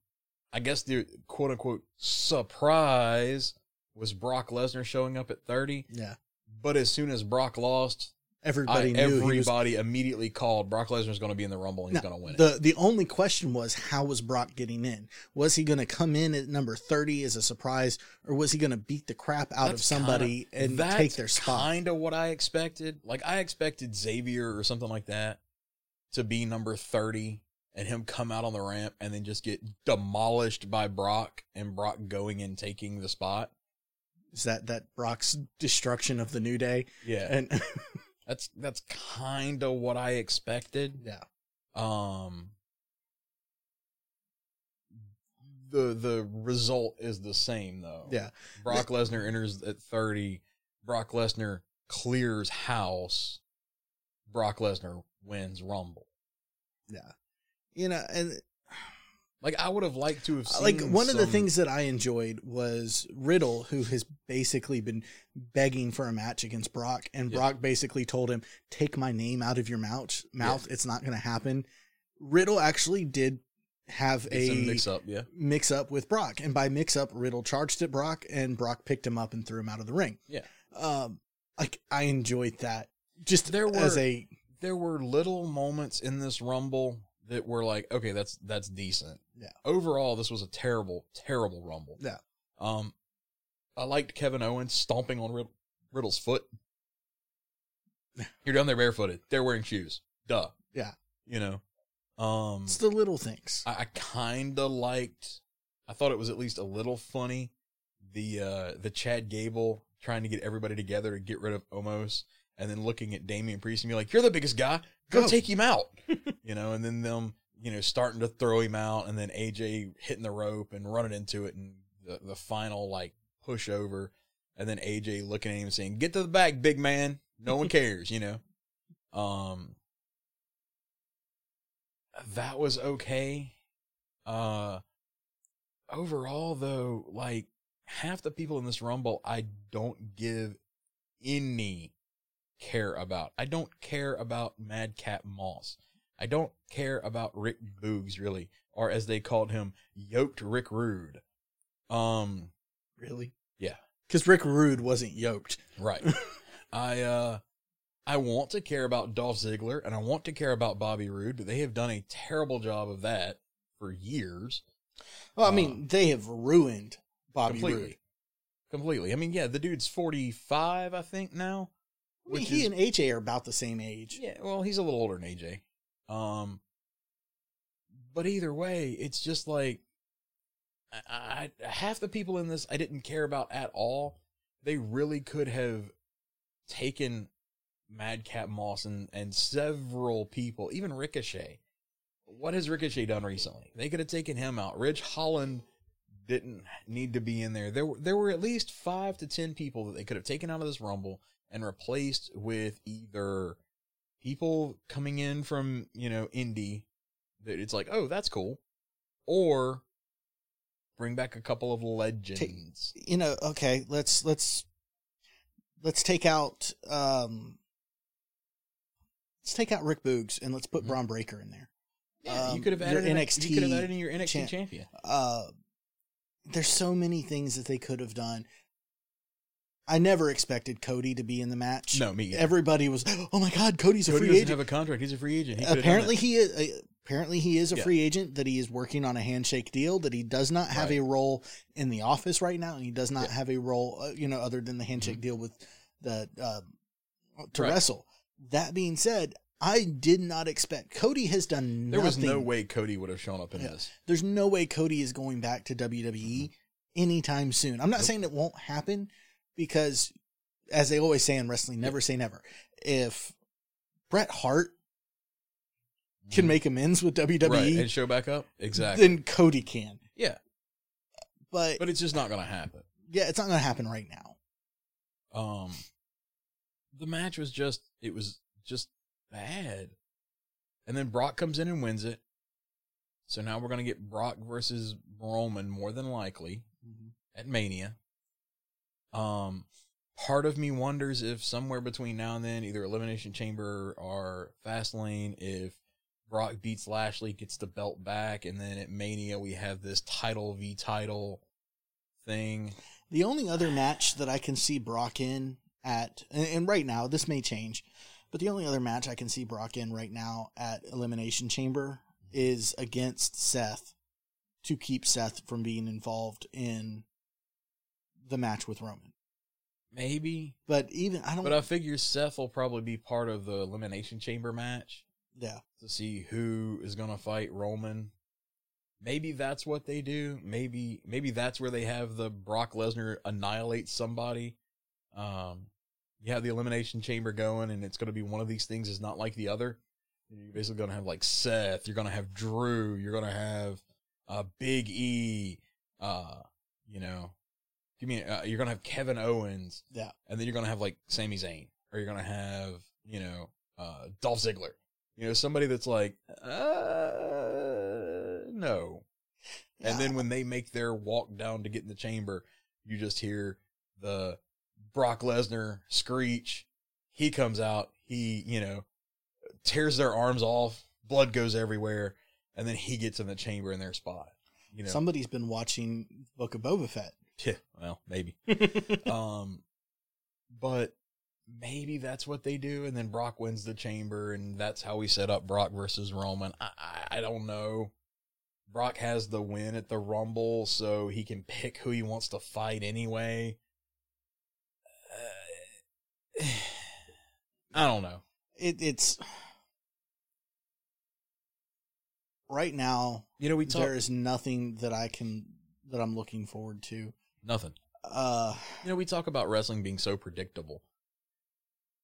I guess the quote unquote surprise was Brock Lesnar showing up at thirty. Yeah, but as soon as Brock lost. Everybody I, knew everybody was, immediately called Brock Lesnar's going to be in the Rumble and he's going to win it. The the only question was, how was Brock getting in? Was he going to come in at number thirty as a surprise, or was he going to beat the crap out that's of somebody kinda, and that's take their spot? That's kind of what I expected. Like, I expected Xavier or something like that to be number thirty and him come out on the ramp and then just get demolished by Brock and Brock going and taking the spot. Is that, that Brock's destruction of the New Day? Yeah. And... That's that's kind of what I expected. Yeah. Um. The the result is the same though. Yeah. Brock Lesnar enters at thirty. Brock Lesnar clears house. Brock Lesnar wins Rumble. Yeah. You know, and like I would have liked to have seen. Like one some... of the things that I enjoyed was Riddle, who has basically been begging for a match against Brock, and yeah. Brock basically told him, "Take my name out of your mouth. Mouth, yeah. It's not going to happen." Riddle actually did have a, a mix up, yeah, mix up with Brock, and by mix up, Riddle charged at Brock, and Brock picked him up and threw him out of the ring. Yeah, um, like I enjoyed that. Just there were as a there were little moments in this Rumble that were like, okay, that's that's decent. Yeah. Overall, this was a terrible, terrible Rumble. Yeah. Um, I liked Kevin Owens stomping on Ridd- Riddle's foot. You're down there barefooted. They're wearing shoes. Duh. Yeah. You know. Um, it's the little things. I, I kind of liked, I thought it was at least a little funny, the uh, the Chad Gable trying to get everybody together to get rid of Omos, and then looking at Damian Priest and be like, you're the biggest guy. Go, Go. take him out. You know, and then them, you know, starting to throw him out, and then A J hitting the rope and running into it, and the, the final, like, push over, and then A J looking at him saying, get to the back, big man. No one cares, you know. Um, that was okay. Uh, overall, though, like, half the people in this Rumble I don't give any care about. I don't care about Madcap Moss. I don't care about Rick Boogs, really, or as they called him, yoked Rick Rude. Um, really? Yeah. Because Rick Rude wasn't yoked. Right. I uh, I want to care about Dolph Ziggler and I want to care about Bobby Roode, but they have done a terrible job of that for years. Well, I mean, uh, they have ruined Bobby completely. Roode. Completely. I mean, yeah, the dude's forty-five, I think, now. I mean, he is, and A J are about the same age. Yeah, well, he's a little older than A J. Um, but either way, it's just like, I, I, half the people in this I didn't care about at all. They really could have taken Madcap Moss and, and several people, even Ricochet. What has Ricochet done recently? They could have taken him out. Ridge Holland didn't need to be in there. There were, there were at least five to ten people that they could have taken out of this Rumble and replaced with either people coming in from, you know, indie that it's like, oh, that's cool, or bring back a couple of legends. Take, you know, okay, let's let's let's take out um, let's take out Rick Boogs and let's put mm-hmm. Bron Breakker in there. Yeah, um, you could have added N X T. You could have added in your N X T champ, champion. Uh, there's so many things that they could have done. I never expected Cody to be in the match. No, me either. Everybody was, oh my God, Cody's Cody a free agent. Cody doesn't have a contract. He's a free agent. He apparently he is. Apparently he is a yeah. free agent, that he is working on a handshake deal, that he does not have right. a role in the office right now, and he does not yeah. have a role, uh, you know, other than the handshake mm-hmm. deal with the uh, to right. wrestle. That being said, I did not expect Cody has done. There nothing. was no way Cody would have shown up in yeah. this. There's no way Cody is going back to W W E mm-hmm. anytime soon. I'm not nope. saying it won't happen. Because, as they always say in wrestling, never say never. If Bret Hart can make amends with W W E... Right, and show back up? Exactly. Then Cody can. Yeah. But but it's just not going to happen. Yeah, it's not going to happen right now. Um, the match was just... It was just bad. And then Brock comes in and wins it. So now we're going to get Brock versus Roman, more than likely, mm-hmm. at Mania. Um, part of me wonders if somewhere between now and then, either Elimination Chamber or Fastlane, if Brock beats Lashley, gets the belt back, and then at Mania we have this title v title thing. The only other match that I can see Brock in at, and, and right now this may change, but the only other match I can see Brock in right now at Elimination Chamber is against Seth, to keep Seth from being involved in the match with Roman. Maybe. But even, I don't... But I figure Seth will probably be part of the Elimination Chamber match. Yeah. To see who is going to fight Roman. Maybe that's what they do. Maybe maybe that's where they have the Brock Lesnar annihilate somebody. Um, you have the Elimination Chamber going, and it's going to be one of these things is not like the other. You're basically going to have, like, Seth. You're going to have Drew. You're going to have uh, Big E. Uh, you know... You mean uh, you're gonna have Kevin Owens, yeah, and then you're gonna have like Sami Zayn, or you're gonna have you know uh, Dolph Ziggler, you know somebody that's like uh, no, yeah. And then when they make their walk down to get in the chamber, you just hear the Brock Lesnar screech. He comes out, he you know tears their arms off, blood goes everywhere, and then he gets in the chamber in their spot. You know, somebody's been watching Book of Boba Fett. Yeah, well, maybe. um, but maybe that's what they do, and then Brock wins the chamber, and that's how we set up Brock versus Roman. I, I, I don't know. Brock has the win at the Rumble, so he can pick who he wants to fight anyway. Uh, I don't know. It, it's... Right now, you know, we talk- there is nothing that I can... that I'm looking forward to. Nothing. Uh, you know, we talk about wrestling being so predictable.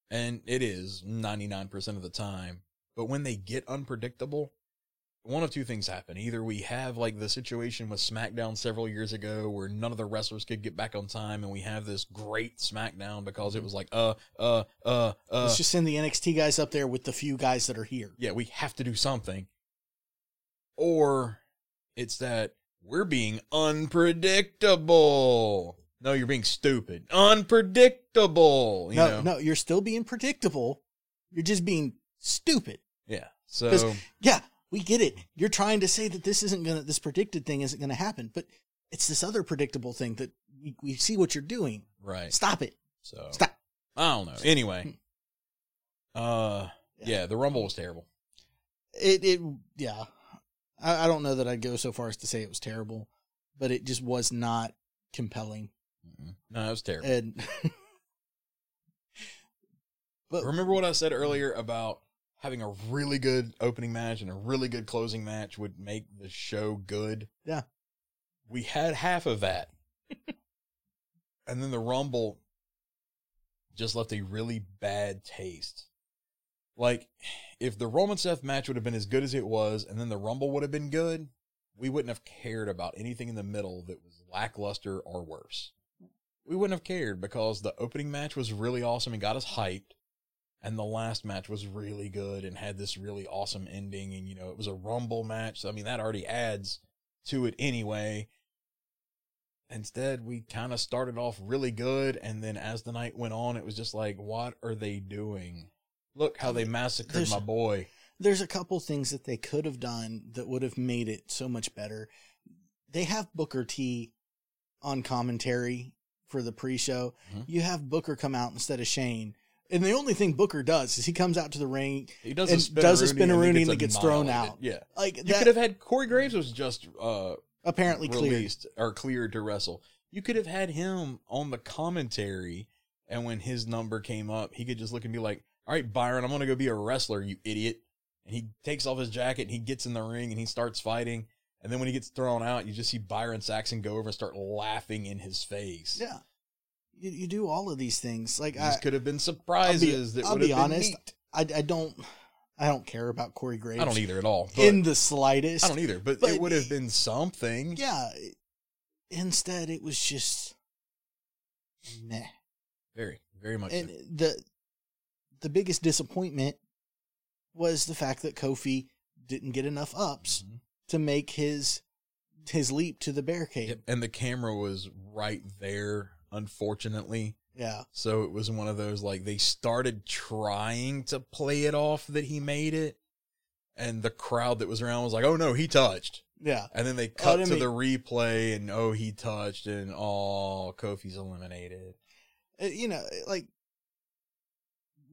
And it is ninety-nine percent of the time. But when they get unpredictable, one of two things happen. Either we have like the situation with SmackDown several years ago where none of the wrestlers could get back on time. And we have this great SmackDown because it was like, uh, uh, uh, uh. Let's just send the N X T guys up there with the few guys that are here. Yeah, we have to do something. Or it's that we're being unpredictable. No, you're being stupid. Unpredictable. You no, know? no, you're still being predictable. You're just being stupid. Yeah. So yeah, we get it. You're trying to say that this isn't gonna, this predicted thing isn't gonna happen, but it's this other predictable thing that we, we see what you're doing. Right. Stop it. So stop. I don't know. Anyway, Uh, yeah. yeah, the Rumble was terrible. It, it yeah. I, I don't know that I'd go so far as to say it was terrible, but it just was not compelling. Mm-hmm. No, it was terrible. And but remember what I said earlier about having a really good opening match and a really good closing match would make the show good? Yeah. We had half of that. And then the Rumble just left a really bad taste. Like, if the Roman Seth match would have been as good as it was, and then the Rumble would have been good, we wouldn't have cared about anything in the middle that was lackluster or worse. We wouldn't have cared because the opening match was really awesome and got us hyped, and the last match was really good and had this really awesome ending, and, you know, it was a Rumble match. So, I mean, that already adds to it anyway. Instead, we kind of started off really good, and then as the night went on, it was just like, what are they doing? Look how they massacred there's, my boy. There's a couple things that they could have done that would have made it so much better. They have Booker T on commentary for the pre-show. Mm-hmm. You have Booker come out instead of Shane. And the only thing Booker does is he comes out to the ring he does and a does a spin-a-rooney and, and gets thrown out. Yeah. Like, you that, could have had Corey Graves was just... Uh, Apparently released cleared. or cleared to wrestle. You could have had him on the commentary, and when his number came up, he could just look and be like, all right, Byron, I'm going to go be a wrestler, you idiot. And he takes off his jacket, and he gets in the ring, and he starts fighting. And then when he gets thrown out, you just see Byron Saxon go over and start laughing in his face. Yeah. You, you do all of these things. Like, These I, could have been surprises be, that would have been I'll be honest, I, I don't... I don't care about Corey Graves. I don't either at all. In the slightest. I don't either, but, but it would have been something. Yeah. Instead, it was just meh. Very, very much. And so. the the biggest disappointment was the fact that Kofi didn't get enough ups mm-hmm. to make his his leap to the barricade. Yep. And the camera was right there, unfortunately. Yeah. So it was one of those, like, they started trying to play it off that he made it, and the crowd that was around was like, oh, no, he touched. Yeah. And then they cut oh, to mean- the replay, and, oh, he touched, and, oh, Kofi's eliminated. You know, like,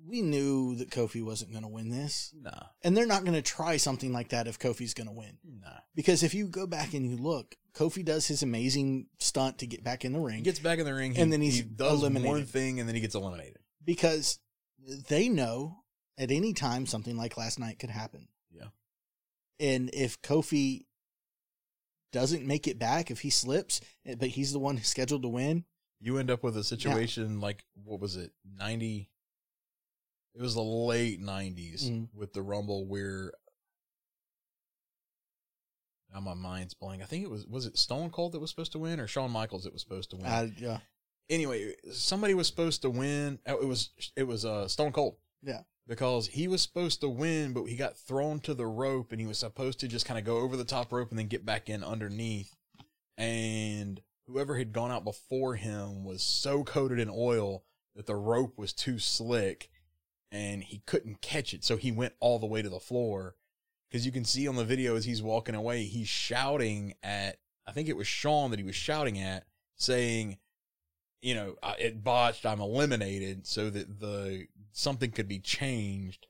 we knew that Kofi wasn't going to win this. Nah. And they're not going to try something like that if Kofi's going to win. Nah. Because if you go back and you look, Kofi does his amazing stunt to get back in the ring. He gets back in the ring, and he, then he's he does eliminated. one thing, and then he gets eliminated. Because they know at any time something like last night could happen. Yeah. And if Kofi doesn't make it back, if he slips, but he's the one who's scheduled to win. You end up with a situation yeah. like, what was it, ninety? It was the late nineties mm. with the Rumble where... Now my mind's blank. I think it was, was it Stone Cold that was supposed to win or Shawn Michaels that was supposed to win? Uh, yeah. Anyway, somebody was supposed to win. Oh, it was, it was uh, Stone Cold. Yeah. Because he was supposed to win, but he got thrown to the rope, and he was supposed to just kind of go over the top rope and then get back in underneath. And whoever had gone out before him was so coated in oil that the rope was too slick and he couldn't catch it. So he went all the way to the floor. Because you can see on the video as he's walking away, he's shouting at, I think it was Shawn that he was shouting at, saying, you know, it botched, I'm eliminated, so that the something could be changed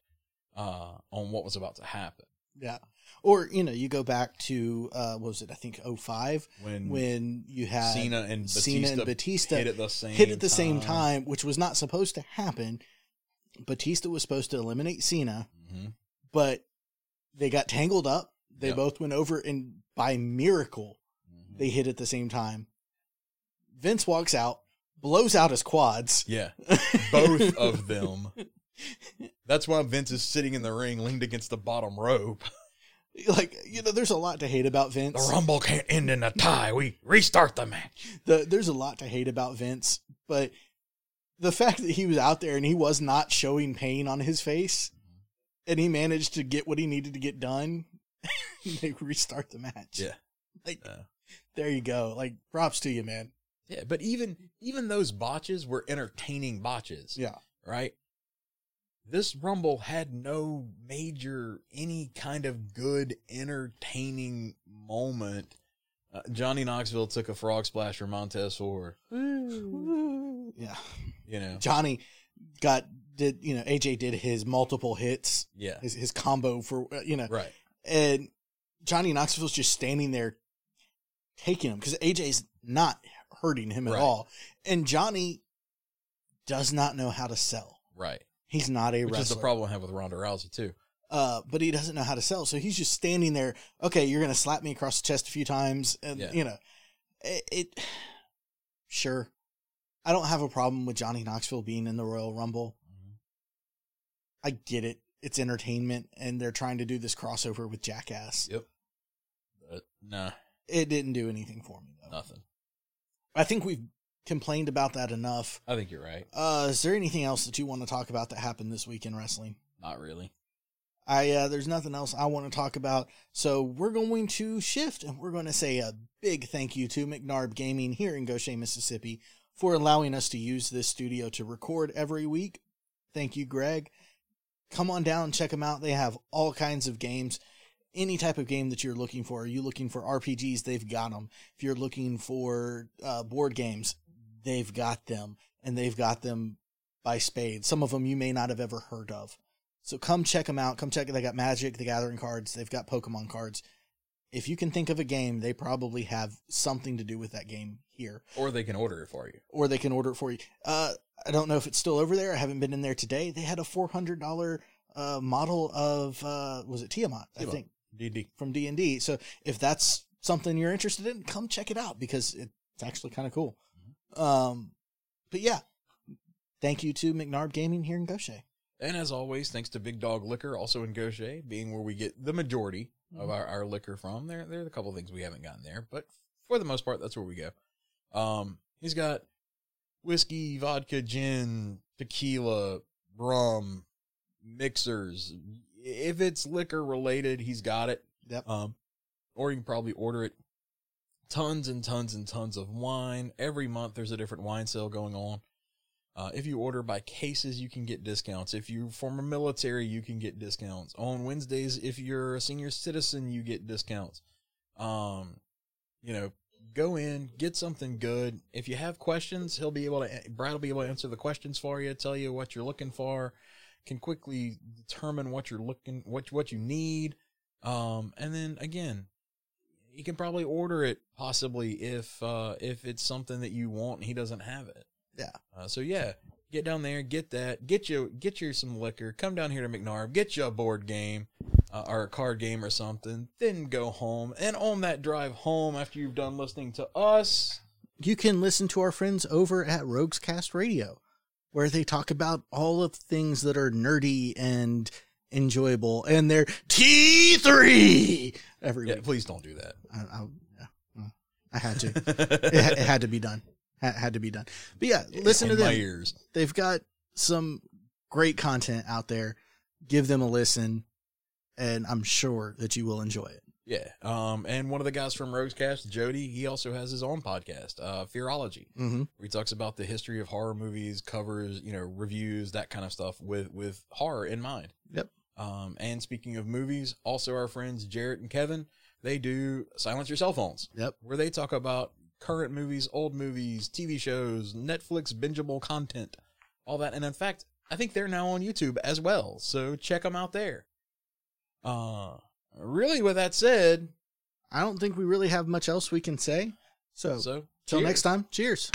uh, on what was about to happen. Yeah. Or, you know, you go back to, uh, what was it, I think, oh five, when, when you had Cena and Batista, Cena and Batista hit at the same hit at the time. same time, which was not supposed to happen. Batista was supposed to eliminate Cena, mm-hmm. but... They got tangled up. They yep. both went over, and by miracle, mm-hmm. they hit at the same time. Vince walks out, blows out his quads. Yeah, both of them. That's why Vince is sitting in the ring, leaned against the bottom rope. Like, you know, there's a lot to hate about Vince. The Rumble can't end in a tie. We restart the match. The, there's a lot to hate about Vince, but the fact that he was out there and he was not showing pain on his face... And he managed to get what he needed to get done. They restart the match. Yeah. Like, uh, there you go. Like, props to you, man. Yeah, but even even those botches were entertaining botches. Yeah. Right? This Rumble had no major, any kind of good, entertaining moment. Uh, Johnny Knoxville took a frog splash for Montez Ford. Yeah. You know. Johnny got... did, you know, A J did his multiple hits. Yeah. His, his combo for, you know. Right. And Johnny Knoxville's just standing there taking him because A J's not hurting him at right. all. And Johnny does not know how to sell. Right. He's not a Which wrestler. Which is the problem I have with Ronda Rousey, too. Uh, but he doesn't know how to sell. So he's just standing there. Okay, you're going to slap me across the chest a few times. And, yeah. you know, it, it. Sure. I don't have a problem with Johnny Knoxville being in the Royal Rumble. Mm-hmm. I get it. It's entertainment. And they're trying to do this crossover with Jackass. Yep. But, nah. It didn't do anything for me, though. Nothing. I think we've complained about that enough. I think you're right. Uh, is there anything else that you want to talk about that happened this week in wrestling? Not really. I uh, there's nothing else I want to talk about, so we're going to shift, and we're going to say a big thank you to McNarb Gaming here in Goshen, Mississippi, for allowing us to use this studio to record every week. Thank you, Greg. Come on down, check them out. They have all kinds of games, any type of game that you're looking for. Are you looking for R P Gs? They've got them. If you're looking for uh, board games, they've got them, and they've got them by spades. Some of them you may not have ever heard of. So come check them out. Come check it. They got Magic, the Gathering cards. They've got Pokemon cards. If you can think of a game, they probably have something to do with that game here. Or they can order it for you. Or they can order it for you. Uh, I don't know if it's still over there. I haven't been in there today. They had a four hundred dollars uh, model of, uh, was it Tiamat? Tiamat, I think. D and D. From D and D. So if that's something you're interested in, come check it out because it's actually kind of cool. Mm-hmm. Um, but yeah, thank you to McNarb Gaming here in Goshen. And as always, thanks to Big Dog Liquor, also in Gaucher, being where we get the majority of our, our liquor from. There, there are a couple of things we haven't gotten there, but for the most part, that's where we go. Um, he's got whiskey, vodka, gin, tequila, rum, mixers. If it's liquor related, he's got it. Yep. Um, or you can probably order it. Tons and tons and tons of wine. Every month, there's a different wine sale going on. Uh, if you order by cases, you can get discounts. If you're former military, you can get discounts. On Wednesdays, if you're a senior citizen, you get discounts. Um, you know, go in, get something good. If you have questions, he'll be able to. Brad will be able to answer the questions for you. Tell you what you're looking for. Can quickly determine what you're looking, what what you need. Um, and then again, you can probably order it possibly if uh, if it's something that you want and he doesn't have it. Yeah. Uh, so yeah, get down there, get that, get you, get you some liquor. Come down here to McNarb, get you a board game, uh, or a card game or something. Then go home, and on that drive home after you've done listening to us, you can listen to our friends over at Rogues Cast Radio, where they talk about all of things that are nerdy and enjoyable, and they're T three every yeah, week. Please don't do that. I, I, yeah, I had to. it, it had to be done. Had to be done. But yeah, listen in to them. My ears. They've got some great content out there. Give them a listen, and I'm sure that you will enjoy it. Yeah. Um. And one of the guys from Roguescast, Jody, he also has his own podcast, uh, Fearology, mm-hmm. where he talks about the history of horror movies, covers, you know, reviews, that kind of stuff with with horror in mind. Yep. Um. And speaking of movies, also our friends Jarrett and Kevin, they do Silence Your Cell Phones. Yep. Where they talk about current movies, old movies, T V shows, Netflix, bingeable content, all that. And in fact, I think they're now on YouTube as well. So check them out there. Uh, really, with that said, I don't think we really have much else we can say. So, so till next time, cheers.